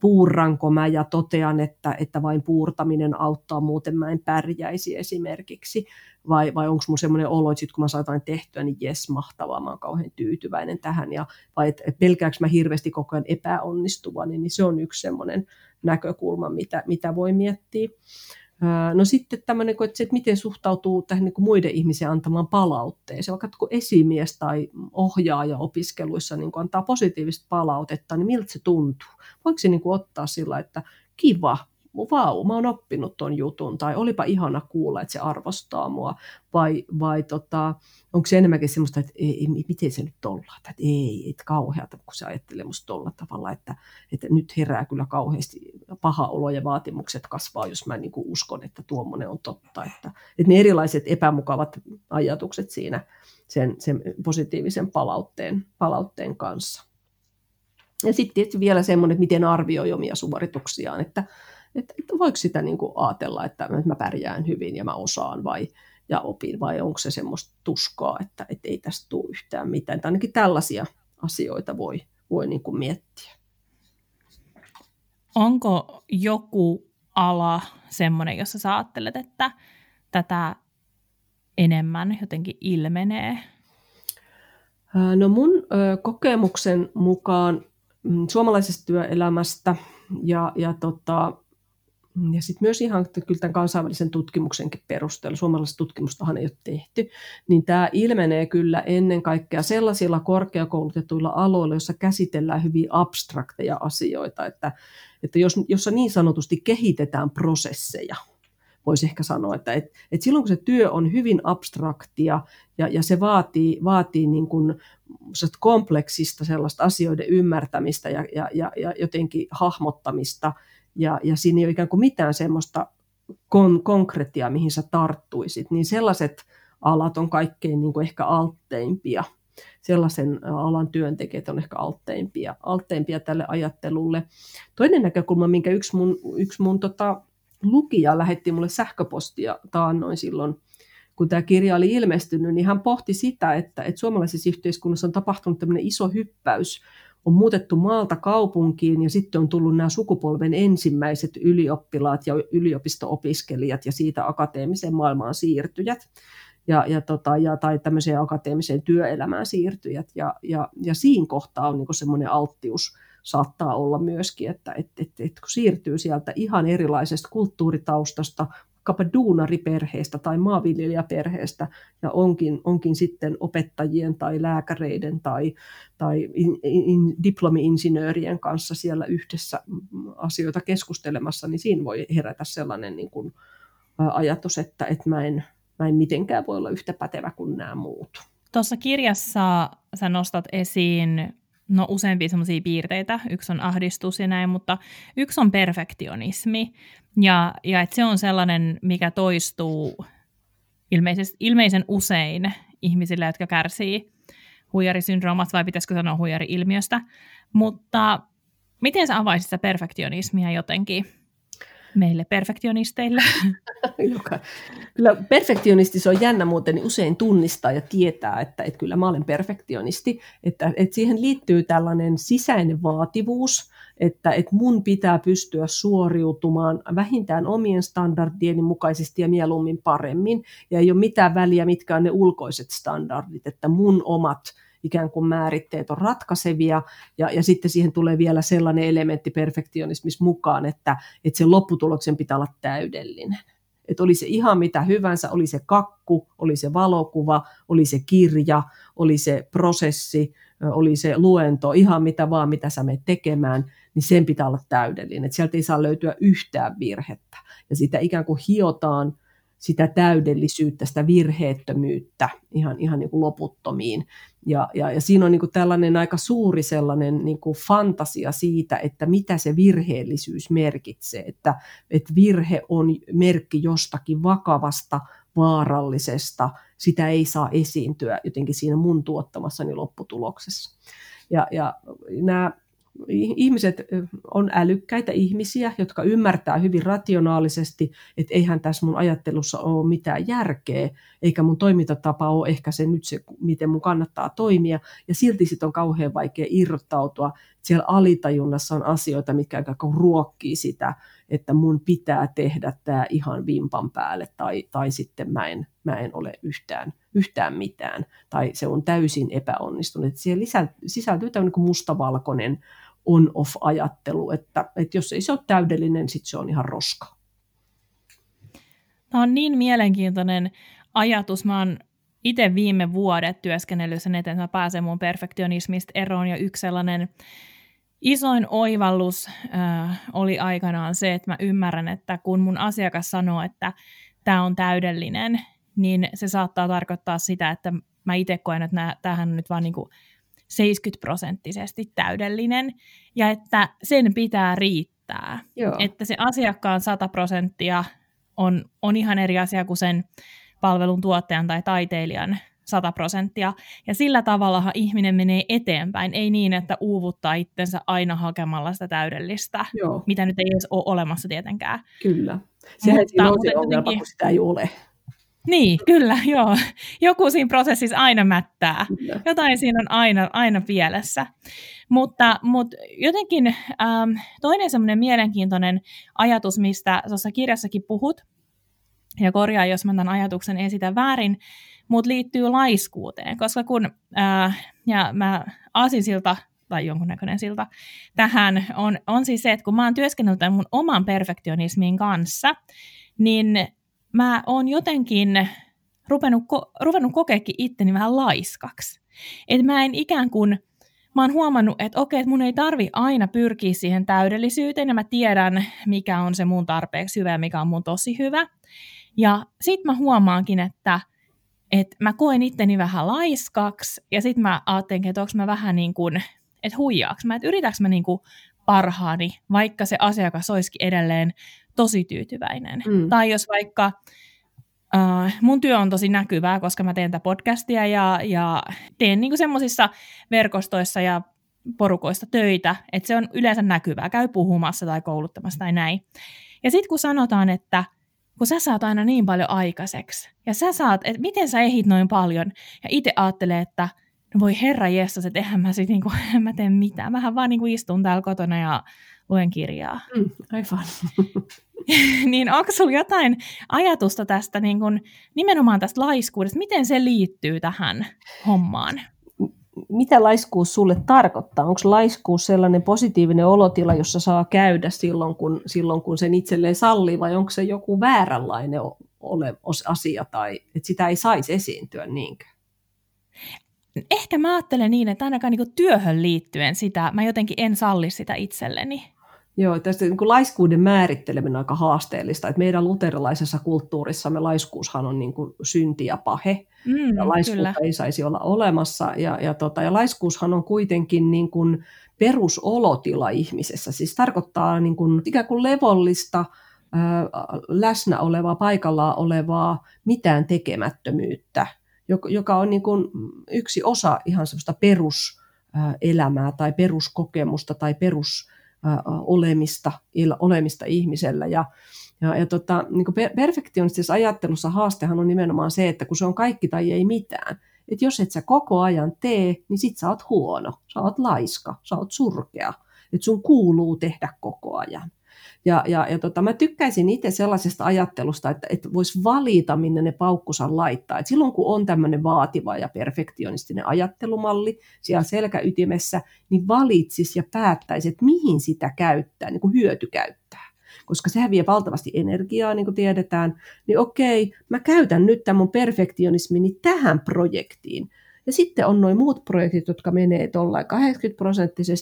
puurranko mä ja totean, että vain puurtaminen auttaa, muuten mä en pärjäisi esimerkiksi, vai onko mun semmoinen olo, että sit kun mä saan jotain tehtyä, niin jes, mahtavaa, mä oon kauhean tyytyväinen tähän, vai pelkääkö mä hirveästi koko ajan epäonnistuvani, niin se on yksi semmoinen näkökulma, mitä voi miettiä. No sitten tämmöinen, että miten suhtautuu tähän niin kuin muiden ihmisen antamaan palautteeseen, vaikka kun esimies tai ohjaaja opiskeluissa niin kuin antaa positiivista palautetta, niin miltä se tuntuu? Voiko se niin kuin ottaa sillä, että kiva, vau, mä oon oppinut ton jutun, tai olipa ihana kuulla, että se arvostaa mua, vai onko se enemmänkin semmoista, että ei, miten se nyt ollaan, että ei, että kauheata, kun se ajattelee musta tolla tavalla, että nyt herää kyllä kauheasti paha olo ja vaatimukset kasvaa, jos mä niin kuin uskon, että tuommoinen on totta, että ne erilaiset epämukavat ajatukset siinä sen positiivisen palautteen kanssa. Ja sitten tietysti vielä semmoinen, että miten arvioi omia suorituksiaan, että voiko sitä niin kuin ajatella, että mä pärjään hyvin ja mä osaan ja opin, vai onko se semmoista tuskaa, että ei tästä tule yhtään mitään. Että ainakin tällaisia asioita voi niin kuin miettiä. Onko joku ala semmoinen, jossa sä ajattelet, että tätä enemmän jotenkin ilmenee? No mun kokemuksen mukaan suomalaisesta työelämästä ja sitten myös ihan kyllä tämän kansainvälisen tutkimuksenkin perusteella, suomalaisesta tutkimustahan ei ole tehty, niin tämä ilmenee kyllä ennen kaikkea sellaisilla korkeakoulutetuilla aloilla, joissa käsitellään hyvin abstrakteja asioita, että jossa niin sanotusti kehitetään prosesseja. Voisi ehkä sanoa, että silloin kun se työ on hyvin abstraktia ja se vaatii niin kuin kompleksista sellaista asioiden ymmärtämistä ja jotenkin hahmottamista, ja siinä ei ole ikään kuin mitään semmoista konkretiaa, mihin sä tarttuisit, niin sellaiset alat on kaikkein niin kuin ehkä altteimpia. Sellaisen alan työntekijät on ehkä altteimpia tälle ajattelulle. Toinen näkökulma, minkä yksi mun lukija lähetti mulle sähköpostia taannoin silloin, kun tämä kirja oli ilmestynyt, niin hän pohti sitä, että suomalaisessa yhteiskunnassa on tapahtunut tämmöinen iso hyppäys. On muutettu maalta kaupunkiin, ja sitten on tullut nämä sukupolven ensimmäiset ylioppilaat ja yliopisto-opiskelijat ja siitä akateemiseen maailmaan siirtyjät tai tämmöiseen akateemiseen työelämään siirtyjät. Ja siinä kohtaa on niinku semmoinen alttius. Saattaa olla myöskin, että kun siirtyy sieltä ihan erilaisesta kulttuuritaustasta, vaikkapa duunariperheestä tai maanviljelijäperheestä, ja onkin sitten opettajien tai lääkäreiden tai diplomi-insinöörien kanssa siellä yhdessä asioita keskustelemassa, niin siinä voi herätä sellainen niin kuin ajatus, että mä en mitenkään voi olla yhtä pätevä kuin nämä muut. Tuossa kirjassa sä nostat esiin useampia semmoisia piirteitä. Yksi on ahdistus ja näin, mutta yksi on perfektionismi. Ja et se on sellainen, mikä toistuu ilmeisen usein ihmisille, jotka kärsii huijarisyndroomasta, vai pitäisikö sanoa huijari-ilmiöstä. Mutta miten sä avaisit sitä perfektionismia jotenkin meille perfektionisteille? Kyllä perfektionisti, se on jännä muuten, niin usein tunnistaa ja tietää, että kyllä mä olen perfektionisti. Että siihen liittyy tällainen sisäinen vaativuus, että mun pitää pystyä suoriutumaan vähintään omien standardieni mukaisesti ja mieluummin paremmin. Ja ei ole mitään väliä, mitkä on ne ulkoiset standardit, että mun omat ikään kuin määritteet on ratkaisevia, ja sitten siihen tulee vielä sellainen elementti perfektionismissa mukaan, että sen lopputuloksen pitää olla täydellinen. Että oli se ihan mitä hyvänsä, oli se kakku, oli se valokuva, oli se kirja, oli se prosessi, oli se luento, ihan mitä vaan, mitä sä menet tekemään, niin sen pitää olla täydellinen. Että sieltä ei saa löytyä yhtään virhettä. Ja sitä ikään kuin hiotaan, sitä täydellisyyttä, sitä virheettömyyttä ihan niin kuin loputtomiin. Ja siinä on niin kuin tällainen aika suuri sellainen niin kuin fantasia siitä, että mitä se virheellisyys merkitsee. Että virhe on merkki jostakin vakavasta, vaarallisesta. Sitä ei saa esiintyä jotenkin siinä mun tuottamassani lopputuloksessa. Ja nämä ihmiset on älykkäitä ihmisiä, jotka ymmärtää hyvin rationaalisesti, että eihän tässä mun ajattelussa ole mitään järkeä, eikä mun toimintatapa ole ehkä se nyt se, miten mun kannattaa toimia, ja silti sit on kauhean vaikea irrottautua. Siellä alitajunnassa on asioita, mitkä ruokkii sitä, että mun pitää tehdä tämä ihan vimpan päälle, tai sitten mä en ole yhtään mitään, tai se on täysin epäonnistunut. Että siihen sisältyy tämmöinen kuin mustavalkoinen on-off-ajattelu, että jos ei se ole täydellinen, sitten se on ihan roska. Tämä on niin mielenkiintoinen ajatus. Mä oon itse viime vuodet työskennellyt sen eteen, että mä pääsen mun perfektionismista eroon, ja yksi sellainen isoin oivallus oli aikanaan se, että mä ymmärrän, että kun mun asiakas sanoo, että tämä on täydellinen, niin se saattaa tarkoittaa sitä, että mä itse koen, että tämähän on nyt vaan niin kuin 70% täydellinen, ja että sen pitää riittää. Joo. Että se asiakkaan 100% on ihan eri asia kuin sen palvelun tuottajan tai taiteilijan 100%, ja sillä tavallahan ihminen menee eteenpäin, ei niin, että uuvuttaa itsensä aina hakemalla sitä täydellistä, joo, mitä nyt ei edes ole olemassa tietenkään. Kyllä. Sehän siinä on se ongelma, kun sitä ei ole. Niin, kyllä, joo. Joku siinä prosessissa aina mättää. Kyllä. Jotain siinä on aina pielessä. Mutta jotenkin toinen semmoinen mielenkiintoinen ajatus, mistä tuossa kirjassakin puhut, ja korjaa, jos mä tämän ajatuksen esitän väärin, mutta liittyy laiskuuteen, koska kun, ja mä aasinsilta, tai jonkunnäköinen silta, tähän on siis se, että kun mä oon työskennellyt tämän mun oman perfektionismin kanssa, niin mä oon jotenkin ruvennut kokeekin itteni vähän laiskaksi. Että mä en ikään kuin, mä oon huomannut, että okei, mun ei tarvi aina pyrkiä siihen täydellisyyteen, ja mä tiedän, mikä on se mun tarpeeksi hyvä ja mikä on mun tosi hyvä. Ja sit mä huomaankin, että mä koen itteni vähän laiskaksi, ja sit mä ajattelenkin, että onko mä vähän niin kuin, että huijaaks mä, että yritäks mä niin kuin parhaani, vaikka se asiakas olisikin edelleen tosi tyytyväinen. Mm. Tai jos vaikka mun työ on tosi näkyvää, koska mä teen tätä podcastia ja teen niin kuin semmoisissa verkostoissa ja porukoista töitä, että se on yleensä näkyvää, käy puhumassa tai kouluttamassa tai näin. Ja sit kun sanotaan, että kun sä saat aina niin paljon aikaiseksi, ja sä saat, että miten sä ehit noin paljon, ja itse ajattelee, että no voi herra jestas, että eihän mä sit niinku, en mä tee mitään, mähän vaan niinku istun täällä kotona ja luen kirjaa. Aivan. Niin onko sulla jotain ajatusta tästä, niin kun, nimenomaan tästä laiskuudesta, miten se liittyy tähän hommaan? Mitä laiskuus sulle tarkoittaa? Onko laiskuus sellainen positiivinen olotila, jossa saa käydä silloin, kun sen itselleen sallii, vai onko se joku vääränlainen asia, tai että sitä ei saisi esiintyä niinkään? Ehkä mä ajattelen niin, että ainakaan niin kuin työhön liittyen sitä, mä jotenkin en salli sitä itselleni. Joo, tästä niin kuin laiskuuden määritteleminen on aika haasteellista. Että meidän luterilaisessa kulttuurissamme laiskuushan on niin kuin synti ja pahe. Ja laiskuutta kyllä ei saisi olla olemassa. Ja laiskuushan on kuitenkin niin kuin perusolotila ihmisessä. Siis tarkoittaa niin kuin ikään kuin levollista, läsnä olevaa, paikallaan olevaa, mitään tekemättömyyttä, joka on niin kuin yksi osa ihan semmoista peruselämää tai peruskokemusta tai perusolemista ihmisellä. Ja niin kuin perfektionistisessa ajattelussa haastehan on nimenomaan se, että kun se on kaikki tai ei mitään. Että jos et sä koko ajan tee, niin sit sä oot huono, sä oot laiska, sä oot surkea. Että sun kuuluu tehdä koko ajan. Ja mä tykkäisin itse sellaisesta ajattelusta, että voisi valita, minne ne paukkusan laittaa. Et silloin kun on tämmöinen vaativa ja perfektionistinen ajattelumalli siellä selkäytimessä, niin valitsisi ja päättäisi, että mihin sitä käyttää, niin kuin hyöty käyttää. Koska sehän vie valtavasti energiaa, niin kuin tiedetään. Niin okei, mä käytän nyt tämän mun perfektionismini tähän projektiin. Ja sitten on nuo muut projektit, jotka menee tuollain 80%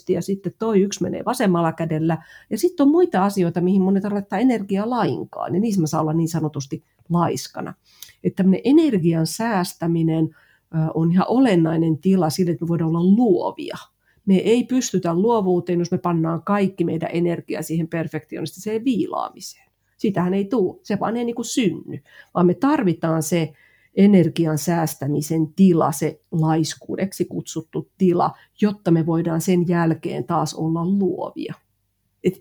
ja sitten toi yksi menee vasemmalla kädellä. Ja sitten on muita asioita, mihin mun ei tarvitse energiaa lainkaan. Ja niissä mä saan olla niin sanotusti laiskana. Että tämmöinen energian säästäminen on ihan olennainen tila sille, että me voidaan olla luovia. Me ei pystytä luovuuteen, jos me pannaan kaikki meidän energiaa siihen perfektionistiseen viilaamiseen. Siitähän ei tule, se vaan ei niin kuin synny, vaan me tarvitaan se energian säästämisen tila, se laiskuudeksi kutsuttu tila, jotta me voidaan sen jälkeen taas olla luovia.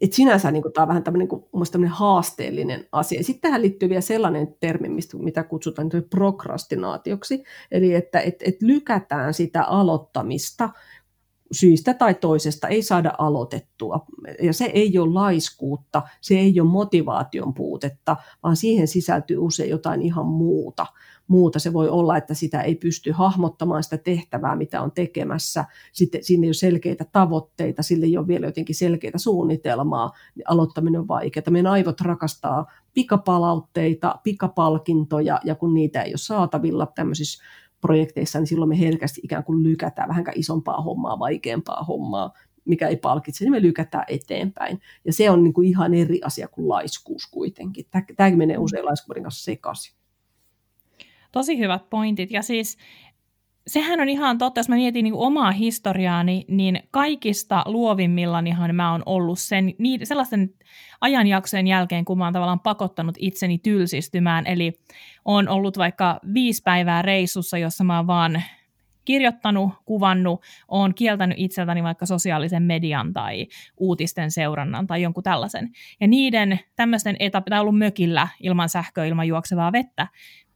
Et sinänsä niin kuin, tämä on vähän tämmöinen haasteellinen asia. Sitten tähän liittyy vielä sellainen termi, mitä kutsutaan prokrastinaatioksi, eli että lykätään sitä aloittamista syystä tai toisesta, ei saada aloitettua. Ja se ei ole laiskuutta, se ei ole motivaation puutetta, vaan siihen sisältyy usein jotain ihan muuta. Se voi olla, että sitä ei pysty hahmottamaan sitä tehtävää, mitä on tekemässä. Sitten siinä ei ole selkeitä tavoitteita, sillä ei ole vielä jotenkin selkeitä suunnitelmaa. Aloittaminen on vaikeaa. Meidän aivot rakastaa pikapalautteita, pikapalkintoja, ja kun niitä ei ole saatavilla tämmöisissä projekteissa, niin silloin me herkästi ikään kuin lykätään vähänkään isompaa hommaa, vaikeampaa hommaa, mikä ei palkitse, niin me lykätään eteenpäin. Ja se on niin kuin ihan eri asia kuin laiskuus kuitenkin. Tämäkin menee usein laiskuuden kanssa sekaisin. Tosi hyvät pointit. Ja siis sehän on ihan totta, jos mä mietin niin kuin omaa historiaani, niin kaikista luovimmillanihan mä oon ollut sellaisten ajanjaksojen jälkeen, kun mä oon tavallaan pakottanut itseni tylsistymään. Eli oon ollut vaikka 5 päivää reissussa, jossa mä oon vaan kirjoittanut, kuvannut, oon kieltänyt itseltäni vaikka sosiaalisen median tai uutisten seurannan tai jonkun tällaisen. Ja niiden tämmöisten etappeja, ollut mökillä ilman sähköä, ilman juoksevaa vettä,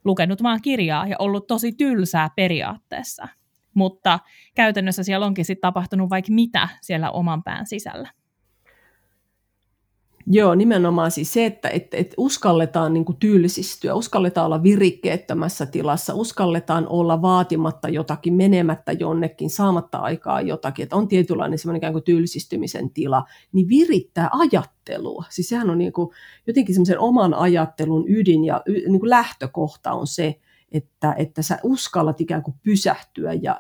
lukenut vaan kirjaa ja ollut tosi tylsää periaatteessa, mutta käytännössä siellä onkin sitten tapahtunut vaikka mitä siellä oman pään sisällä. Joo, nimenomaan siis se, että uskalletaan niin kuin tylsistyä, uskalletaan olla virikkeettömässä tilassa, uskalletaan olla vaatimatta jotakin, menemättä jonnekin, saamatta aikaa jotakin, että on tietynlainen semmoinen ikään kuin tylsistymisen tila, niin virittää ajattelua. Siis sehän on niin kuin jotenkin semmoisen oman ajattelun ydin ja niin kuin lähtökohta on se, että sä uskallat ikään kuin pysähtyä ja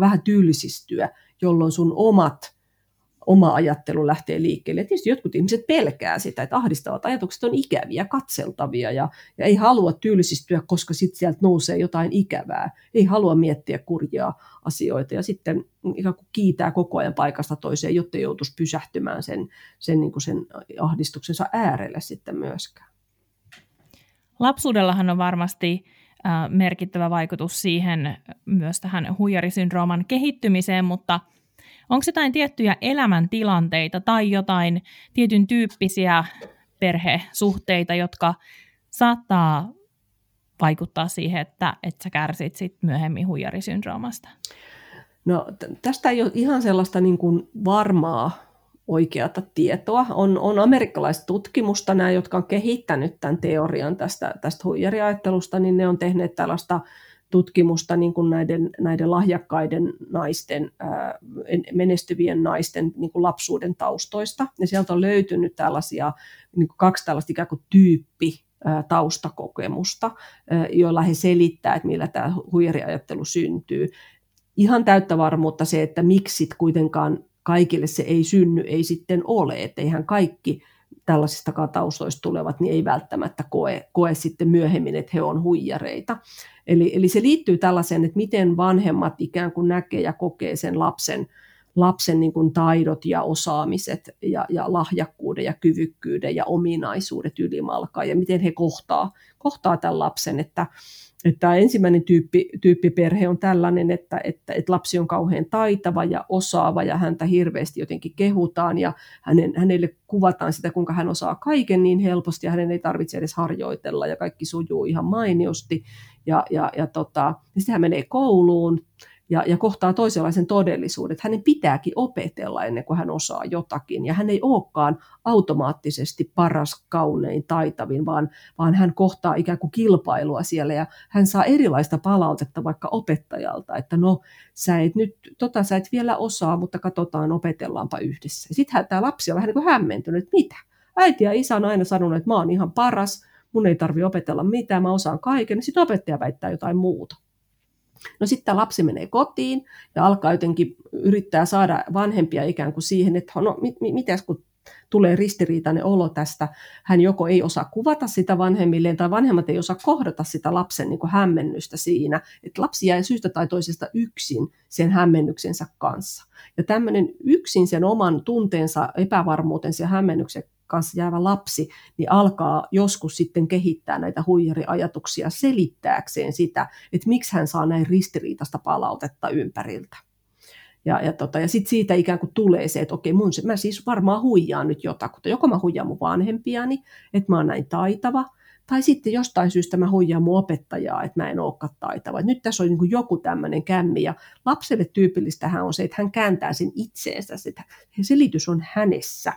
vähän tylsistyä, jolloin sun oma ajattelu lähtee liikkeelle. Ja tietysti jotkut ihmiset pelkää sitä, että ahdistavat ajatukset on ikäviä, katseltavia ja ei halua tylsistyä, koska sitten sieltä nousee jotain ikävää. Ei halua miettiä kurjia asioita ja sitten ikään kuin kiitää koko ajan paikasta toiseen, jotta joutuisi pysähtymään sen ahdistuksensa äärelle sitten myöskään. Lapsuudellahan on varmasti merkittävä vaikutus siihen myös tähän huijarisyndrooman kehittymiseen, mutta onko jotain tiettyjä elämäntilanteita tai jotain tietyn tyyppisiä perhesuhteita, jotka saattaa vaikuttaa siihen, että sä kärsit sit myöhemmin huijarisyndroomasta? No, tästä ei ole ihan sellaista niin kuin varmaa oikeata tietoa. On amerikkalaista tutkimusta, nämä, jotka on kehittänyt tämän teorian tästä huijariajattelusta, niin ne on tehneet tällaista tutkimusta niin kuin näiden lahjakkaiden naisten, menestyvien naisten niin kuin lapsuuden taustoista. Ja sieltä on löytynyt tällaisia, niin kuin 2 tällaista ikään kuin tyyppitaustakokemusta, joilla he selittää, että millä tämä huijariajattelu syntyy. Ihan täyttä varmuutta se, että miksi kuitenkaan kaikille se ei synny, ei sitten ole, että eihän kaikki tällaisistakaan taustoista tulevat, niin ei välttämättä koe sitten myöhemmin, että he on huijareita. Eli se liittyy tällaiseen, että miten vanhemmat ikään kuin näkee ja kokee sen lapsen niin kuin taidot ja osaamiset ja lahjakkuuden ja kyvykkyyden ja ominaisuudet ylimalkaan ja miten he kohtaa tämän lapsen, että tämä ensimmäinen tyyppiperhe on tällainen, että lapsi on kauhean taitava ja osaava ja häntä hirveästi jotenkin kehutaan ja hänelle kuvataan sitä, kuinka hän osaa kaiken niin helposti ja hänen ei tarvitse edes harjoitella ja kaikki sujuu ihan mainiosti ja sitten hän menee kouluun. Ja kohtaa toisenlaisen todellisuuden, että hänen pitääkin opetella ennen kuin hän osaa jotakin. Ja hän ei olekaan automaattisesti paras, kaunein, taitavin, vaan hän kohtaa ikään kuin kilpailua siellä. Ja hän saa erilaista palautetta vaikka opettajalta, että no sä et vielä osaa, mutta katsotaan, opetellaanpa yhdessä. Sitten tämä lapsi on vähän niin kuin hämmentynyt, että mitä? Äiti ja isä on aina sanonut, että mä oon ihan paras, mun ei tarvitse opetella mitään, mä osaan kaiken. Sitten opettaja väittää jotain muuta. No sitten tämä lapsi menee kotiin ja alkaa jotenkin yrittää saada vanhempia ikään kuin siihen, että no mitäs kun tulee ristiriitainen olo tästä, hän joko ei osaa kuvata sitä vanhemmilleen tai vanhemmat ei osaa kohdata sitä lapsen niin kuin hämmennystä siinä, että lapsi jää syystä tai toisesta yksin sen hämmennyksensä kanssa. Ja tämmöinen yksin sen oman tunteensa, epävarmuutensa ja hämmennyksen kanssa jäävä lapsi, niin alkaa joskus sitten kehittää näitä huijariajatuksia selittääkseen sitä, että miksi hän saa näin ristiriitaista palautetta ympäriltä. Ja sitten siitä ikään kuin tulee se, että okei, mä siis varmaan huijaan nyt jotakuta. Joko mä huijaan mun vanhempiani, että mä oon näin taitava, tai sitten jostain syystä mä huijaan mun opettajaa, että mä en olekaan taitava. Nyt tässä on niin kuin joku tämmöinen kämmi, ja lapselle tyypillistähän on se, että hän kääntää sen itseensä, että selitys on hänessä.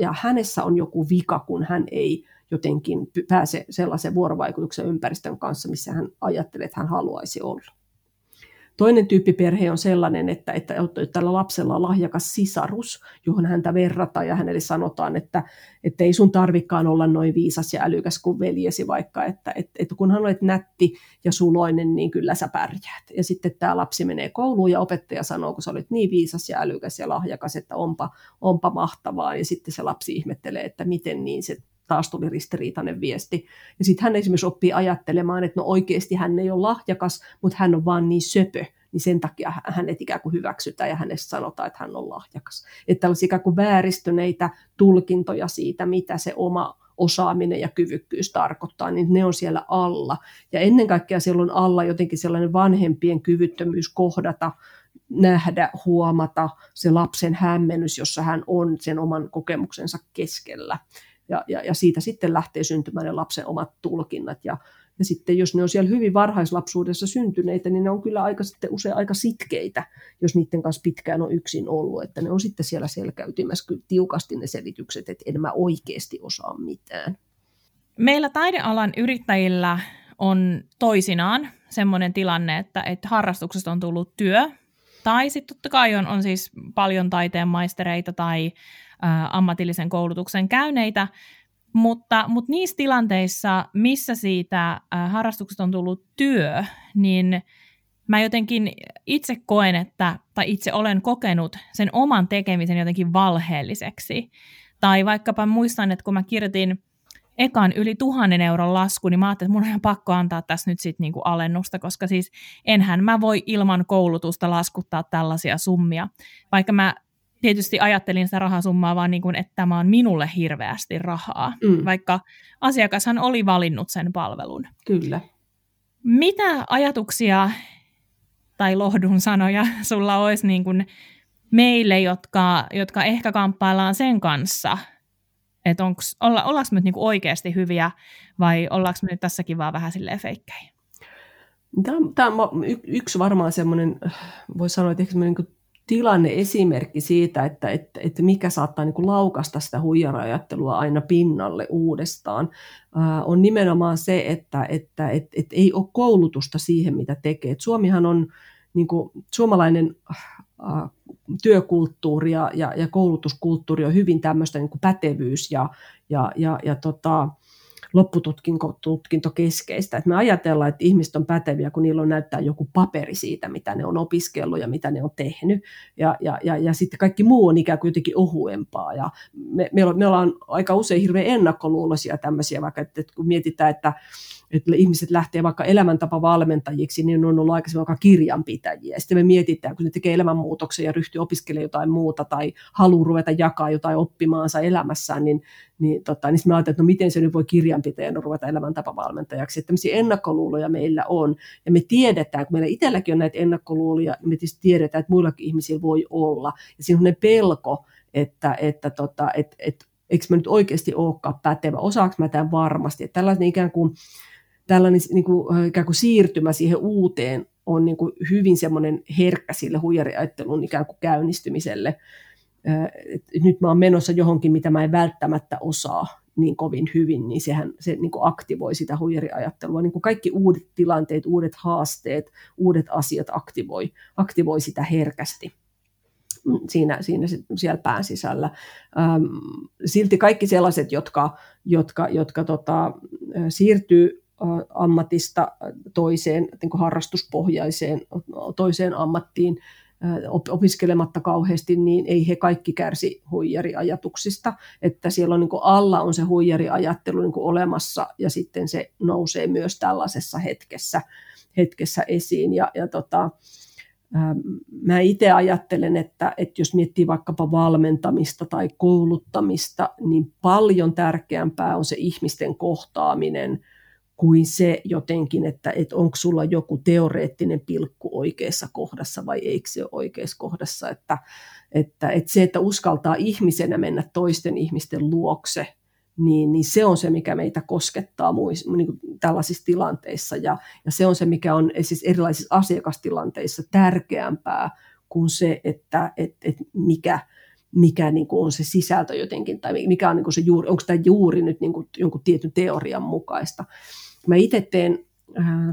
Ja hänessä on joku vika, kun hän ei jotenkin pääse sellaisen vuorovaikutuksen ympäristön kanssa, missä hän ajattelee, että hän haluaisi olla. Toinen tyyppi perhe on sellainen, että tällä lapsella on lahjakas sisarus, johon häntä verrataan ja hänelle sanotaan, että ei sun tarvikaan olla noin viisas ja älykäs kuin veljesi vaikka, että kunhan olet nätti ja suloinen, niin kyllä sä pärjäät. Ja sitten tämä lapsi menee kouluun ja opettaja sanoo, kun sä olet niin viisas ja älykäs ja lahjakas, että onpa mahtavaa. Ja sitten se lapsi ihmettelee, että miten niin se taas tuli ristiriitainen viesti. Ja sitten hän esimerkiksi oppii ajattelemaan, että no oikeasti hän ei ole lahjakas, mutta hän on vaan niin söpö, niin sen takia hänet ikään kuin hyväksytään ja hänelle sanotaan, että hän on lahjakas. Että tällaisia ikään kuin vääristyneitä tulkintoja siitä, mitä se oma osaaminen ja kyvykkyys tarkoittaa, niin ne on siellä alla. Ja ennen kaikkea siellä on alla jotenkin sellainen vanhempien kyvyttömyys kohdata, nähdä, huomata se lapsen hämmennys, jossa hän on sen oman kokemuksensa keskellä. Ja siitä sitten lähtee syntymään ne lapsen omat tulkinnat. Ja sitten jos ne on siellä hyvin varhaislapsuudessa syntyneitä, niin ne on kyllä usein aika sitkeitä, jos niiden kanssa pitkään on yksin ollut. Että ne on sitten siellä selkäytimässä kyllä tiukasti ne selitykset, että en mä oikeasti osaa mitään. Meillä taidealan yrittäjillä on toisinaan semmoinen tilanne, että harrastuksesta on tullut työ. Tai sitten totta kai on siis paljon taiteen maistereita tai ammatillisen koulutuksen käyneitä, mutta niissä tilanteissa, missä siitä harrastuksesta on tullut työ, niin mä jotenkin itse koen, tai itse olen kokenut sen oman tekemisen jotenkin valheelliseksi. Tai vaikkapa muistan, että kun mä kirjoitin ekan yli 1 000 euron lasku, niin mä ajattelin, että mun on ihan pakko antaa tässä nyt sitten niinku alennusta, koska siis enhän mä voi ilman koulutusta laskuttaa tällaisia summia, vaikka mä tietysti ajattelin sitä rahasummaa vaan niin kuin, että tämä on minulle hirveästi rahaa, vaikka asiakashan oli valinnut sen palvelun. Kyllä. Mitä ajatuksia tai lohdun sanoja sulla olisi niin kuin meille, jotka ehkä kamppaillaan sen kanssa, että ollaanko me nyt niin kuin oikeasti hyviä vai ollaanko me nyt tässäkin vaan vähän silleen feikkäin? Tämä on yksi varmaan semmoinen, voi sanoa, että ehkä semmoinen niin kuin tilanne-esimerkki siitä, että mikä saattaa niin kuin laukaista sitä huijara-ajattelua aina pinnalle uudestaan, on nimenomaan se, että ei ole koulutusta siihen, mitä tekee. Et Suomihan on niin kuin, suomalainen työkulttuuri ja koulutuskulttuuri on hyvin tämmöistä niin kuin pätevyys ja loppututkintokeskeistä. Et me ajatellaan, että ihmiset on päteviä, kun niillä on näyttää joku paperi siitä, mitä ne on opiskellut ja mitä ne on tehnyt. Ja sitten kaikki muu on ikään kuin jotenkin ohuempaa. Ja me ollaan aika usein hirveän ennakkoluuloisia tämmöisiä, vaikka että kun mietitään, että ihmiset lähtee vaikka elämäntapavalmentajiksi, niin ne on ollut aikaisemmin vaikka kirjanpitäjiä. Sitten me mietitään, kun ne tekee elämänmuutoksen ja ryhtyy opiskelemaan jotain muuta tai haluaa ruveta jakaa jotain oppimaansa elämässään, niin me ajatellaan, että no miten se nyt voi kirjanpitäjänä ruveta elämäntapavalmentajaksi. Että tämmöisiä ennakkoluuloja meillä on. Ja me tiedetään, kun meillä itselläkin on näitä ennakkoluuloja, niin me tiedetään, että muillakin ihmisillä voi olla. Ja siinä on ne pelko, että eikö mä nyt oikeasti olekaan pätevä, osaanko mä tämän varmasti. Että tällainen ikään kuin siirtymä siihen uuteen on niin kuin hyvin semmoinen herkkä sille huijariajattelun ikään kuin käynnistymiselle. Nyt mä oon menossa johonkin, mitä mä en välttämättä osaa niin kovin hyvin, niin se niin kuin aktivoi sitä huijariajattelua. Niin kuin kaikki uudet tilanteet, uudet haasteet, uudet asiat aktivoi sitä herkästi. Siellä pään sisällä. Silti kaikki sellaiset, jotka siirtyy ammatista toiseen, niin kuin harrastuspohjaiseen toiseen ammattiin opiskelematta kauheasti, niin ei he kaikki kärsi huijariajatuksista. Että siellä on niin kuin alla on se huijariajattelu niin kuin olemassa, ja sitten se nousee myös tällaisessa hetkessä esiin. Mä itse ajattelen, että jos miettii vaikkapa valmentamista tai kouluttamista, niin paljon tärkeämpää on se ihmisten kohtaaminen kuin se jotenkin, että onko sulla joku teoreettinen pilkku oikeassa kohdassa vai eikö se ole oikeassa kohdassa. Että se, että uskaltaa ihmisenä mennä toisten ihmisten luokse, niin se on se, mikä meitä koskettaa niin tällaisissa tilanteissa. Ja se on se, mikä on siis erilaisissa asiakastilanteissa tärkeämpää kuin se, että mikä niin kuin on se sisältö jotenkin, tai mikä on niin kuin se juuri, onko tämä juuri nyt niin kuin jonkun tietyn teorian mukaista. Mä itse teen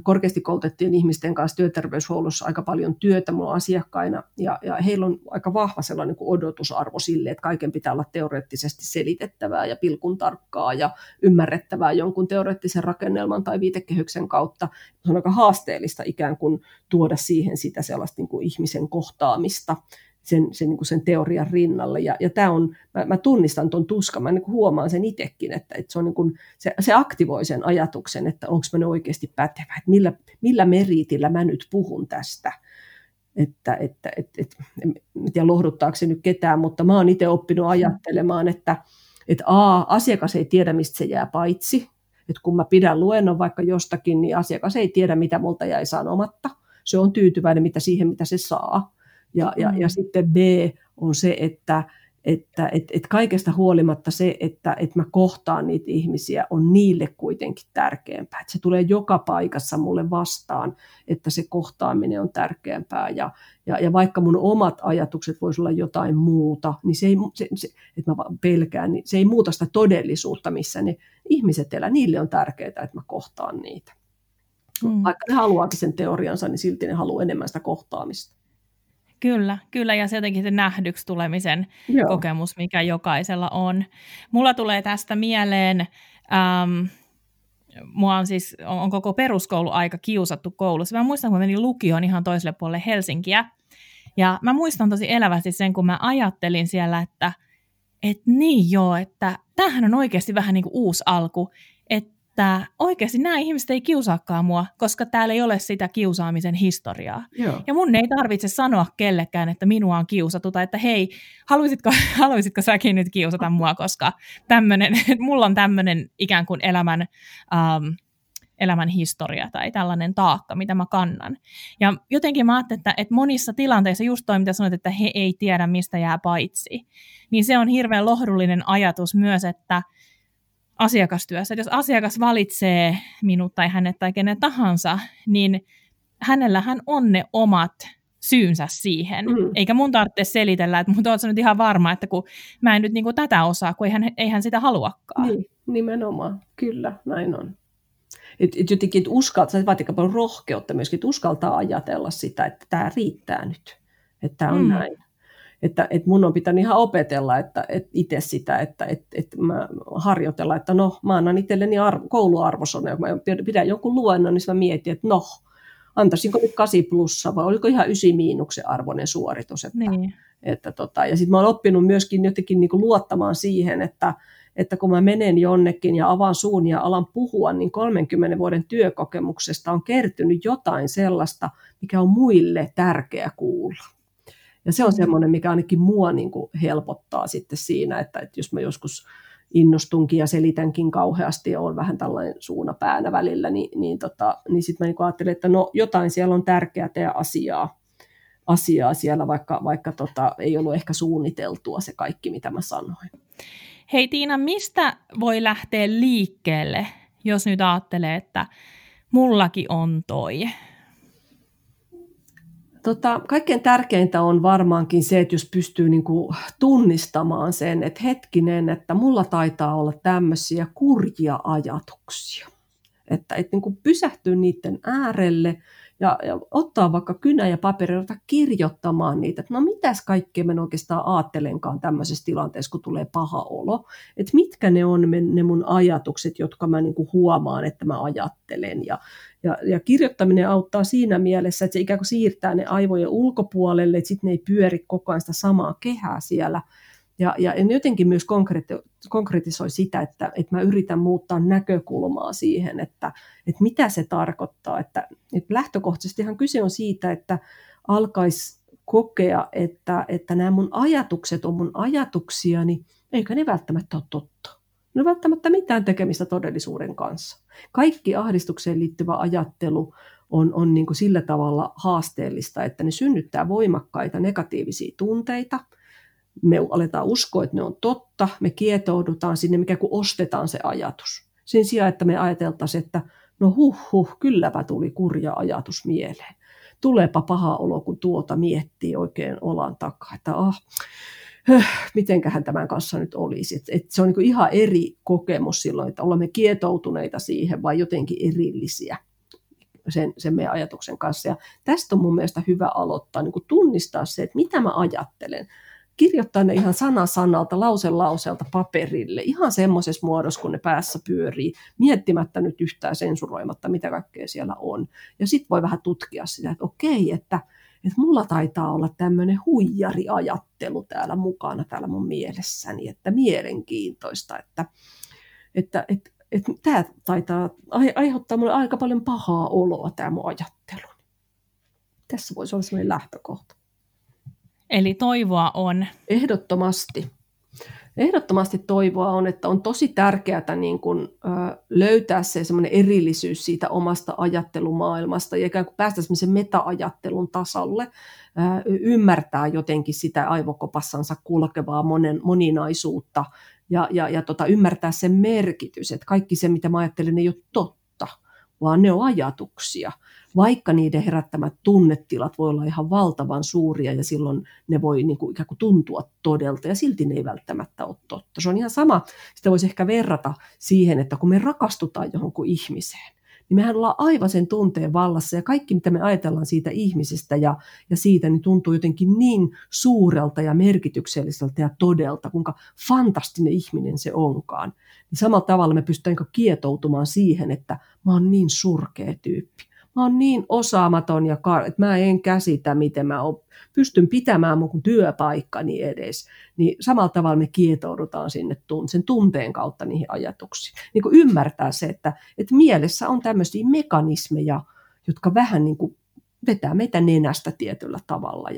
korkeasti koulutettujen ihmisten kanssa työterveyshuollossa aika paljon työtä, mulla on asiakkaina, ja heillä on aika vahva sellainen odotusarvo sille, että kaiken pitää olla teoreettisesti selitettävää ja pilkun tarkkaa ja ymmärrettävää jonkun teoreettisen rakennelman tai viitekehyksen kautta. Se on aika haasteellista ikään kuin tuoda siihen sitä sellaista niin kuin ihmisen kohtaamista sen niin kuin sen teorian rinnalle. Ja tämä on, mä tunnistan tuon tuskan, mä niin kuin huomaan sen itsekin, että se on niin kuin, se aktivoi sen ajatuksen, että onko mä oikeasti pätevä, että millä meriitillä mä nyt puhun tästä. En tiedä lohduttaako se nyt ketään, mutta mä oon itse oppinut ajattelemaan, että asiakas ei tiedä, mistä se jää paitsi. Että kun mä pidän luennon vaikka jostakin, niin asiakas ei tiedä, mitä multa jäi sanomatta. Se on tyytyväinen mitä se saa. Ja sitten B on se, että kaikesta huolimatta se, että mä kohtaan niitä ihmisiä, on niille kuitenkin tärkeämpää. Että se tulee joka paikassa mulle vastaan, että se kohtaaminen on tärkeämpää. Ja vaikka mun omat ajatukset voisivat olla jotain muuta, niin että mä pelkään, niin se ei muuta sitä todellisuutta, missä ne ihmiset elää. Niille on tärkeää, että mä kohtaan niitä. Vaikka ne haluaakin sen teoriansa, niin silti ne haluaa enemmän sitä kohtaamista. Kyllä, ja se jotenkin se nähdyksi tulemisen kokemus, mikä jokaisella on. Mulla tulee tästä mieleen, mua on siis on koko peruskoulu aika kiusattu koulussa. Mä muistan, kun menin lukioon ihan toiselle puolelle Helsinkiä, ja mä muistan tosi elävästi sen, kun mä ajattelin siellä, että tämähän on oikeasti vähän niin kuin uusi alku, että oikeasti nämä ihmiset ei kiusaakaan mua, koska täällä ei ole sitä kiusaamisen historiaa. Joo. Ja mun ei tarvitse sanoa kellekään, että minua on kiusattu, tai että hei, haluaisitko säkin nyt kiusata mua, koska mulla on tämmöinen ikään kuin elämän historia tai tällainen taakka, mitä mä kannan. Ja jotenkin mä ajattelin, että monissa tilanteissa just toi, mitä sanoit, että he ei tiedä, mistä jää paitsi. Niin se on hirveän lohdullinen ajatus myös, että asiakastyössä. Jos asiakas valitsee minut tai hänet tai kenen tahansa, niin hänellähän on ne omat syynsä siihen. Eikä mun tarvitse selitellä, että mutta ootko nyt ihan varma, että kun mä en nyt niin kuin tätä osaa, kun eihän sitä haluakaan. Niin, nimenomaan. Kyllä, näin on. Jotenkin uskaltaa, vaikka paljon rohkeutta myöskin, uskaltaa ajatella sitä, että tämä riittää nyt, että tämä on näin. Että mun on pitänyt ihan opetella että itse sitä, että mä harjoitella, että no, mä annan itselleni kouluarvosana. Kun mä pidän jonkun luennon, niin mä mietin, että no, antaisinko nyt 8+ vai oliko ihan 9- arvoinen suoritus. Ja sitten mä oon oppinut myöskin jotenkin niin kuin luottamaan siihen, että kun mä menen jonnekin ja avaan suun ja alan puhua, niin 30 vuoden työkokemuksesta on kertynyt jotain sellaista, mikä on muille tärkeä kuulla. Ja se on semmoinen, mikä ainakin mua niin kuin helpottaa sitten siinä, että jos mä joskus innostunkin ja selitänkin kauheasti ja olen vähän tällainen suunapäänä välillä, niin sitten mä niin kuin ajattelin, että no jotain siellä on tärkeää tehdä asiaa siellä, vaikka ei ollut ehkä suunniteltua se kaikki, mitä mä sanoin. Hei Tiina, mistä voi lähteä liikkeelle, jos nyt ajattelee, että mullakin on toi? Kaikkein tärkeintä on varmaankin se, että jos pystyy niinku tunnistamaan sen, että hetkinen, että mulla taitaa olla tämmöisiä kurjia ajatuksia. Että niinku pysähtyy niiden äärelle ja ottaa vaikka kynä ja paperi ja kirjoittamaan niitä, että no mitäs kaikkea mä oikeastaan ajattelenkaan tämmöisessä tilanteessa, kun tulee paha olo. Että mitkä ne on ne mun ajatukset, jotka mä niinku huomaan, että mä ajattelen. Ja kirjoittaminen auttaa siinä mielessä, että se ikään kuin siirtää ne aivojen ulkopuolelle, että sitten ne ei pyöri koko ajan sitä samaa kehää siellä. Ja en jotenkin myös konkretisoi sitä, että mä yritän muuttaa näkökulmaa siihen, että mitä se tarkoittaa. Että lähtökohtaisestihan kyse on siitä, että alkaisi kokea, että nämä mun ajatukset on mun ajatuksiani, eikä ne välttämättä ole totta. Ne on välttämättä mitään tekemistä todellisuuden kanssa. Kaikki ahdistukseen liittyvä ajattelu on niin kuin sillä tavalla haasteellista, että ne synnyttää voimakkaita negatiivisia tunteita. Me aletaan uskoa, että ne on totta, me kietoudutaan sinne, mikä kun ostetaan se ajatus. Sen sijaan, että me ajateltaisiin, että no kylläpä tuli kurja ajatus mieleen. Tuleepa paha olo, kun tuota miettii oikein olan takaa, että mitenköhän tämän kanssa nyt olisi. Et se on niinku ihan eri kokemus silloin, että olemme kietoutuneita siihen vai jotenkin erillisiä sen meidän ajatuksen kanssa. Ja tästä on mun mielestä hyvä aloittaa, niinku tunnistaa se, että mitä mä ajattelen. Kirjoittaa ne ihan sana sanalta, lause lauseelta paperille, ihan semmoisessa muodossa, kun ne päässä pyörii, miettimättä nyt yhtään sensuroimatta, mitä kaikkea siellä on. Ja sitten voi vähän tutkia sitä, että okei, että mulla taitaa olla tämmöinen huijariajattelu täällä mukana, täällä mun mielessäni, että mielenkiintoista, että tämä taitaa aiheuttaa mulle aika paljon pahaa oloa, tämä mun ajattelu. Tässä voisi olla semmoinen lähtökohta. Eli toivoa on? Ehdottomasti. Ehdottomasti toivoa on, että on tosi tärkeää niin kun löytää se semmoinen erillisyys siitä omasta ajattelumaailmasta ja ikään kuin päästä semmoisen meta-ajattelun tasalle, ymmärtää jotenkin sitä aivokopassansa kulkevaa moninaisuutta ja ymmärtää sen merkitys, että kaikki se, mitä mä ajattelen, ei ole totta, vaan ne on ajatuksia. Vaikka niiden herättämät tunnetilat voi olla ihan valtavan suuria ja silloin ne voi niin kuin ikään kuin tuntua todelta ja silti ne ei välttämättä ole totta. Se on ihan sama, sitä voisi ehkä verrata siihen, että kun me rakastutaan johonkin ihmiseen, niin mehän ollaan aivan sen tunteen vallassa ja kaikki mitä me ajatellaan siitä ihmisestä ja siitä niin tuntuu jotenkin niin suurelta ja merkitykselliseltä ja todelta, kuinka fantastinen ihminen se onkaan. Niin samalla tavalla me pystytään kietoutumaan siihen, että mä oon niin surkea tyyppi. Mä oon niin osaamaton ja että mä en käsitä, miten mä pystyn pitämään mun työpaikkani edes. Niin samalla tavalla me kietoudutaan sinne sen tunteen kautta niihin ajatuksiin. Niin kuin ymmärtää se, että mielessä on tämmöisiä mekanismeja, jotka vähän niin kuin vetää meitä nenästä tietyllä tavalla.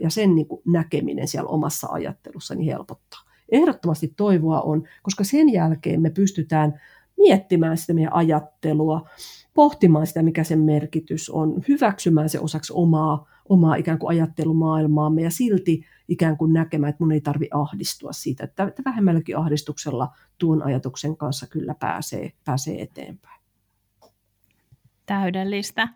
Ja sen niin kuin näkeminen siellä omassa ajattelussani helpottaa. Ehdottomasti toivoa on, koska sen jälkeen me pystytään miettimään sitä meidän ajattelua, pohtimaan sitä, mikä sen merkitys on, hyväksymään se osaksi omaa ikään kuin ajattelumaailmaamme ja silti ikään kuin näkemään, että mun ei tarvitse ahdistua siitä, että vähemmälläkin ahdistuksella tuon ajatuksen kanssa kyllä pääsee eteenpäin. Täydellistä.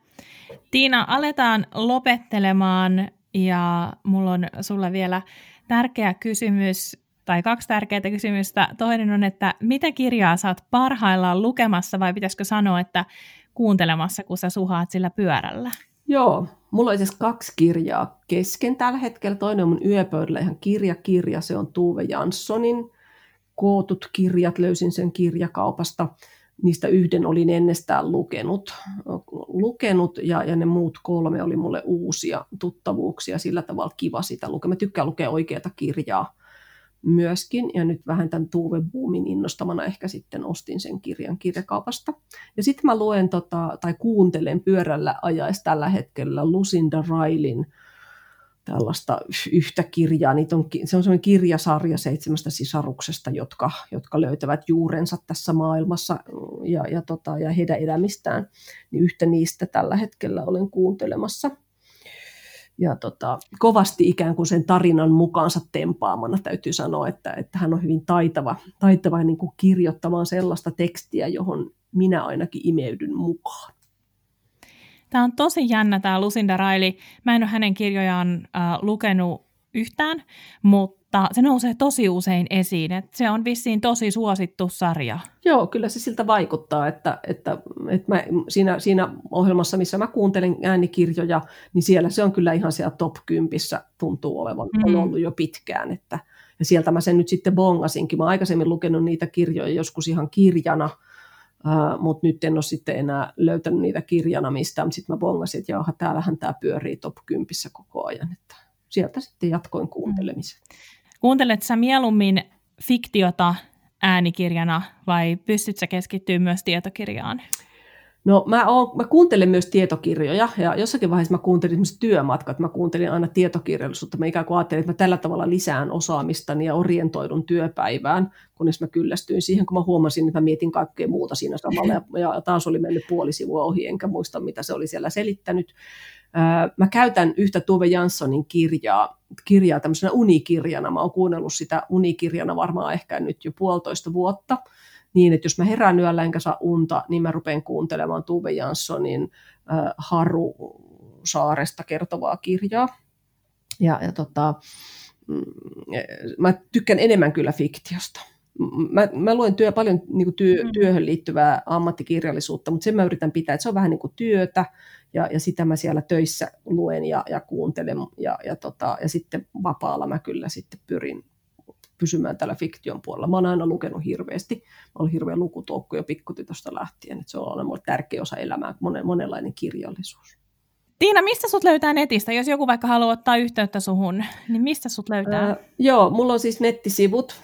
Tiina, aletaan lopettelemaan ja mulla on sulle vielä tärkeä kysymys. Tai 2 tärkeää kysymystä. Toinen on, että mitä kirjaa sä oot parhaillaan lukemassa vai pitäisikö sanoa, että kuuntelemassa, kun sä suhaat sillä pyörällä? Joo, mulla on siis 2 kirjaa kesken tällä hetkellä. Toinen on mun yöpöydällä ihan kirja. Se on Tove Janssonin kootut kirjat. Löysin sen kirjakaupasta. Niistä yhden olin ennestään lukenut ja ne muut 3 oli mulle uusia tuttavuuksia. Sillä tavalla kiva sitä lukea. Mä tykkään lukea oikeata kirjaa myöskin. Ja nyt vähän tämän Tuve-boomin innostamana ehkä sitten ostin sen kirjan kirjakaupasta. Ja sitten mä luen tai kuuntelen pyörällä ajaessa tällä hetkellä Lucinda Rileyn tällaista yhtä kirjaa. Se on semmoinen kirjasarja 7 sisaruksesta, jotka löytävät juurensa tässä maailmassa ja heidän elämistään. Niin yhtä niistä tällä hetkellä olen kuuntelemassa. Ja kovasti ikään kuin sen tarinan mukaansa tempaamana täytyy sanoa, että hän on hyvin taitava niin kuin kirjoittamaan sellaista tekstiä, johon minä ainakin imeydyn mukaan. Tämä on tosi jännä tämä Lucinda Riley. Mä en ole hänen kirjojaan lukenut yhtään, mutta se nousee tosi usein esiin. Että se on vissiin tosi suosittu sarja. Joo, kyllä se siltä vaikuttaa, että mä siinä ohjelmassa, missä mä kuuntelen äänikirjoja, niin siellä se on kyllä ihan siellä top 10 tuntuu olevan. On ollut jo pitkään. Ja sieltä mä sen nyt sitten bongasinkin. Mä oon aikaisemmin lukenut niitä kirjoja joskus ihan kirjana, mutta nyt en ole sitten enää löytänyt niitä kirjana mistään. Sitten mä bongasin, että jauha, täällähän tämä pyörii top 10 koko ajan, että sieltä sitten jatkoin kuuntelemisen. Kuuntelet sä mieluummin fiktiota äänikirjana vai pystyt sä keskittyä myös tietokirjaan? No mä kuuntelen myös tietokirjoja ja jossakin vaiheessa mä kuuntelin esimerkiksi työmatkat. Mä kuuntelin aina tietokirjallisuutta. Mä ikään kuin ajattelin, että mä tällä tavalla lisään osaamistani ja orientoidun työpäivään, kunnes mä kyllästyin siihen, kun mä huomasin, että mä mietin kaikkea muuta siinä samalla. Ja taas oli mennyt puoli sivua ohi, enkä muista, mitä se oli siellä selittänyt. Mä käytän yhtä Tove Janssonin kirjaa tämmöisenä unikirjana. Mä oon kuunnellut sitä unikirjana varmaan ehkä nyt jo 1,5 vuotta. Niin, että jos mä herään yöllä enkä saa unta, niin mä rupean kuuntelemaan Tove Janssonin Haru saaresta kertovaa kirjaa. Mä tykkään enemmän kyllä fiktiosta. Mä luen paljon niin kuin työhön liittyvää ammattikirjallisuutta, mutta sen mä yritän pitää, että se on vähän niin kuin työtä, ja sitä mä siellä töissä luen ja kuuntelen, ja sitten vapaalla mä kyllä sitten pyrin pysymään tällä fiktion puolella. Mä oon aina lukenut hirveästi. Mä oon hirveä lukutoukku jo pikkutytöstä lähtien. Että se on aina mulle tärkeä osa elämää, monenlainen kirjallisuus. Tiina, mistä sut löytää netistä? Jos joku vaikka haluaa ottaa yhteyttä suhun, niin mistä sut löytää? Joo, mulla on siis nettisivut.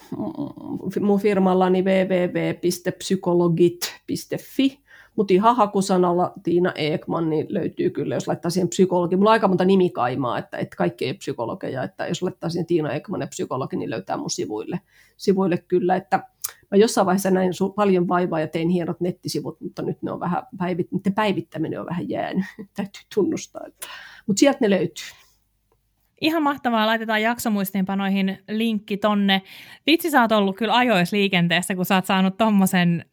Mun firmallani www.psykologit.fi. Mutta ihan hakusanalla Tiina Ekman niin löytyy kyllä, jos laittaa siihen psykologi. Mulla on aika monta nimikaimaa, että kaikki ei ole psykologeja. Että jos laittaa siihen Tiina Ekman ja psykologi, niin löytää mun sivuille kyllä. Että mä jossain vaiheessa näin paljon vaivaa ja tein hienot nettisivut, mutta nyt ne on vähän päivittäminen on vähän jäänyt. Täytyy tunnustaa. Mutta sieltä ne löytyy. Ihan mahtavaa, laitetaan jaksomuistiinpanoihin linkki tonne. Vitsi, sä oot ollut kyllä ajoissa liikenteessä, kun sä oot saanut tommosen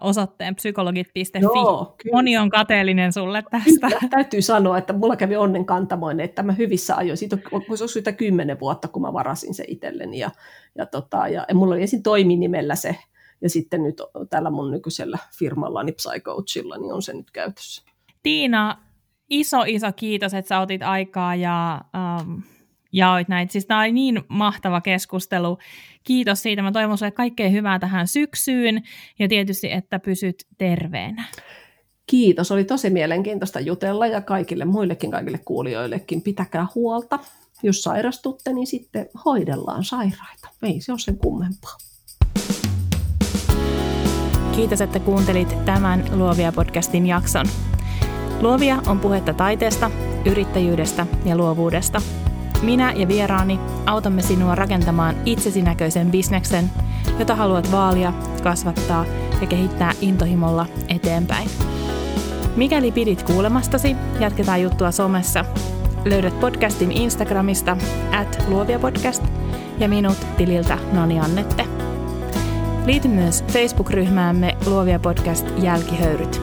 osoitteen psykologit.fi. Joo, moni on kateellinen sulle tästä. Kyllä, täytyy sanoa, että mulla kävi onnenkantamoinen, että mä hyvissä ajoin. Siitä on sitä 10 vuotta, kun mä varasin se itselleni. Ja mulla oli ensin toiminimellä se, ja sitten nyt tällä mun nykyisellä firmallani Psycoachilla, niin on se nyt käytössä. Tiina, iso kiitos, että sä otit aikaa ja jaoit näitä. Siis tää oli niin mahtava keskustelu. Kiitos siitä. Mä toivon sulle kaikkea hyvää tähän syksyyn ja tietysti, että pysyt terveenä. Kiitos. Oli tosi mielenkiintoista jutella ja kaikille muillekin, kaikille kuulijoillekin. Pitäkää huolta. Jos sairastutte, niin sitten hoidellaan sairaita. Ei se ole sen kummempaa. Kiitos, että kuuntelit tämän Luovia-podcastin jakson. Luovia on puhetta taiteesta, yrittäjyydestä ja luovuudesta. Minä ja vieraani autamme sinua rakentamaan itsesi näköisen bisneksen, jota haluat vaalia, kasvattaa ja kehittää intohimolla eteenpäin. Mikäli pidit kuulemastasi, jatketaan juttua somessa. Löydät podcastin Instagramista @luoviapodcast ja minut tililtä Noniannette. Liity myös Facebook-ryhmäämme Luovia Podcast Jälkihöyryt.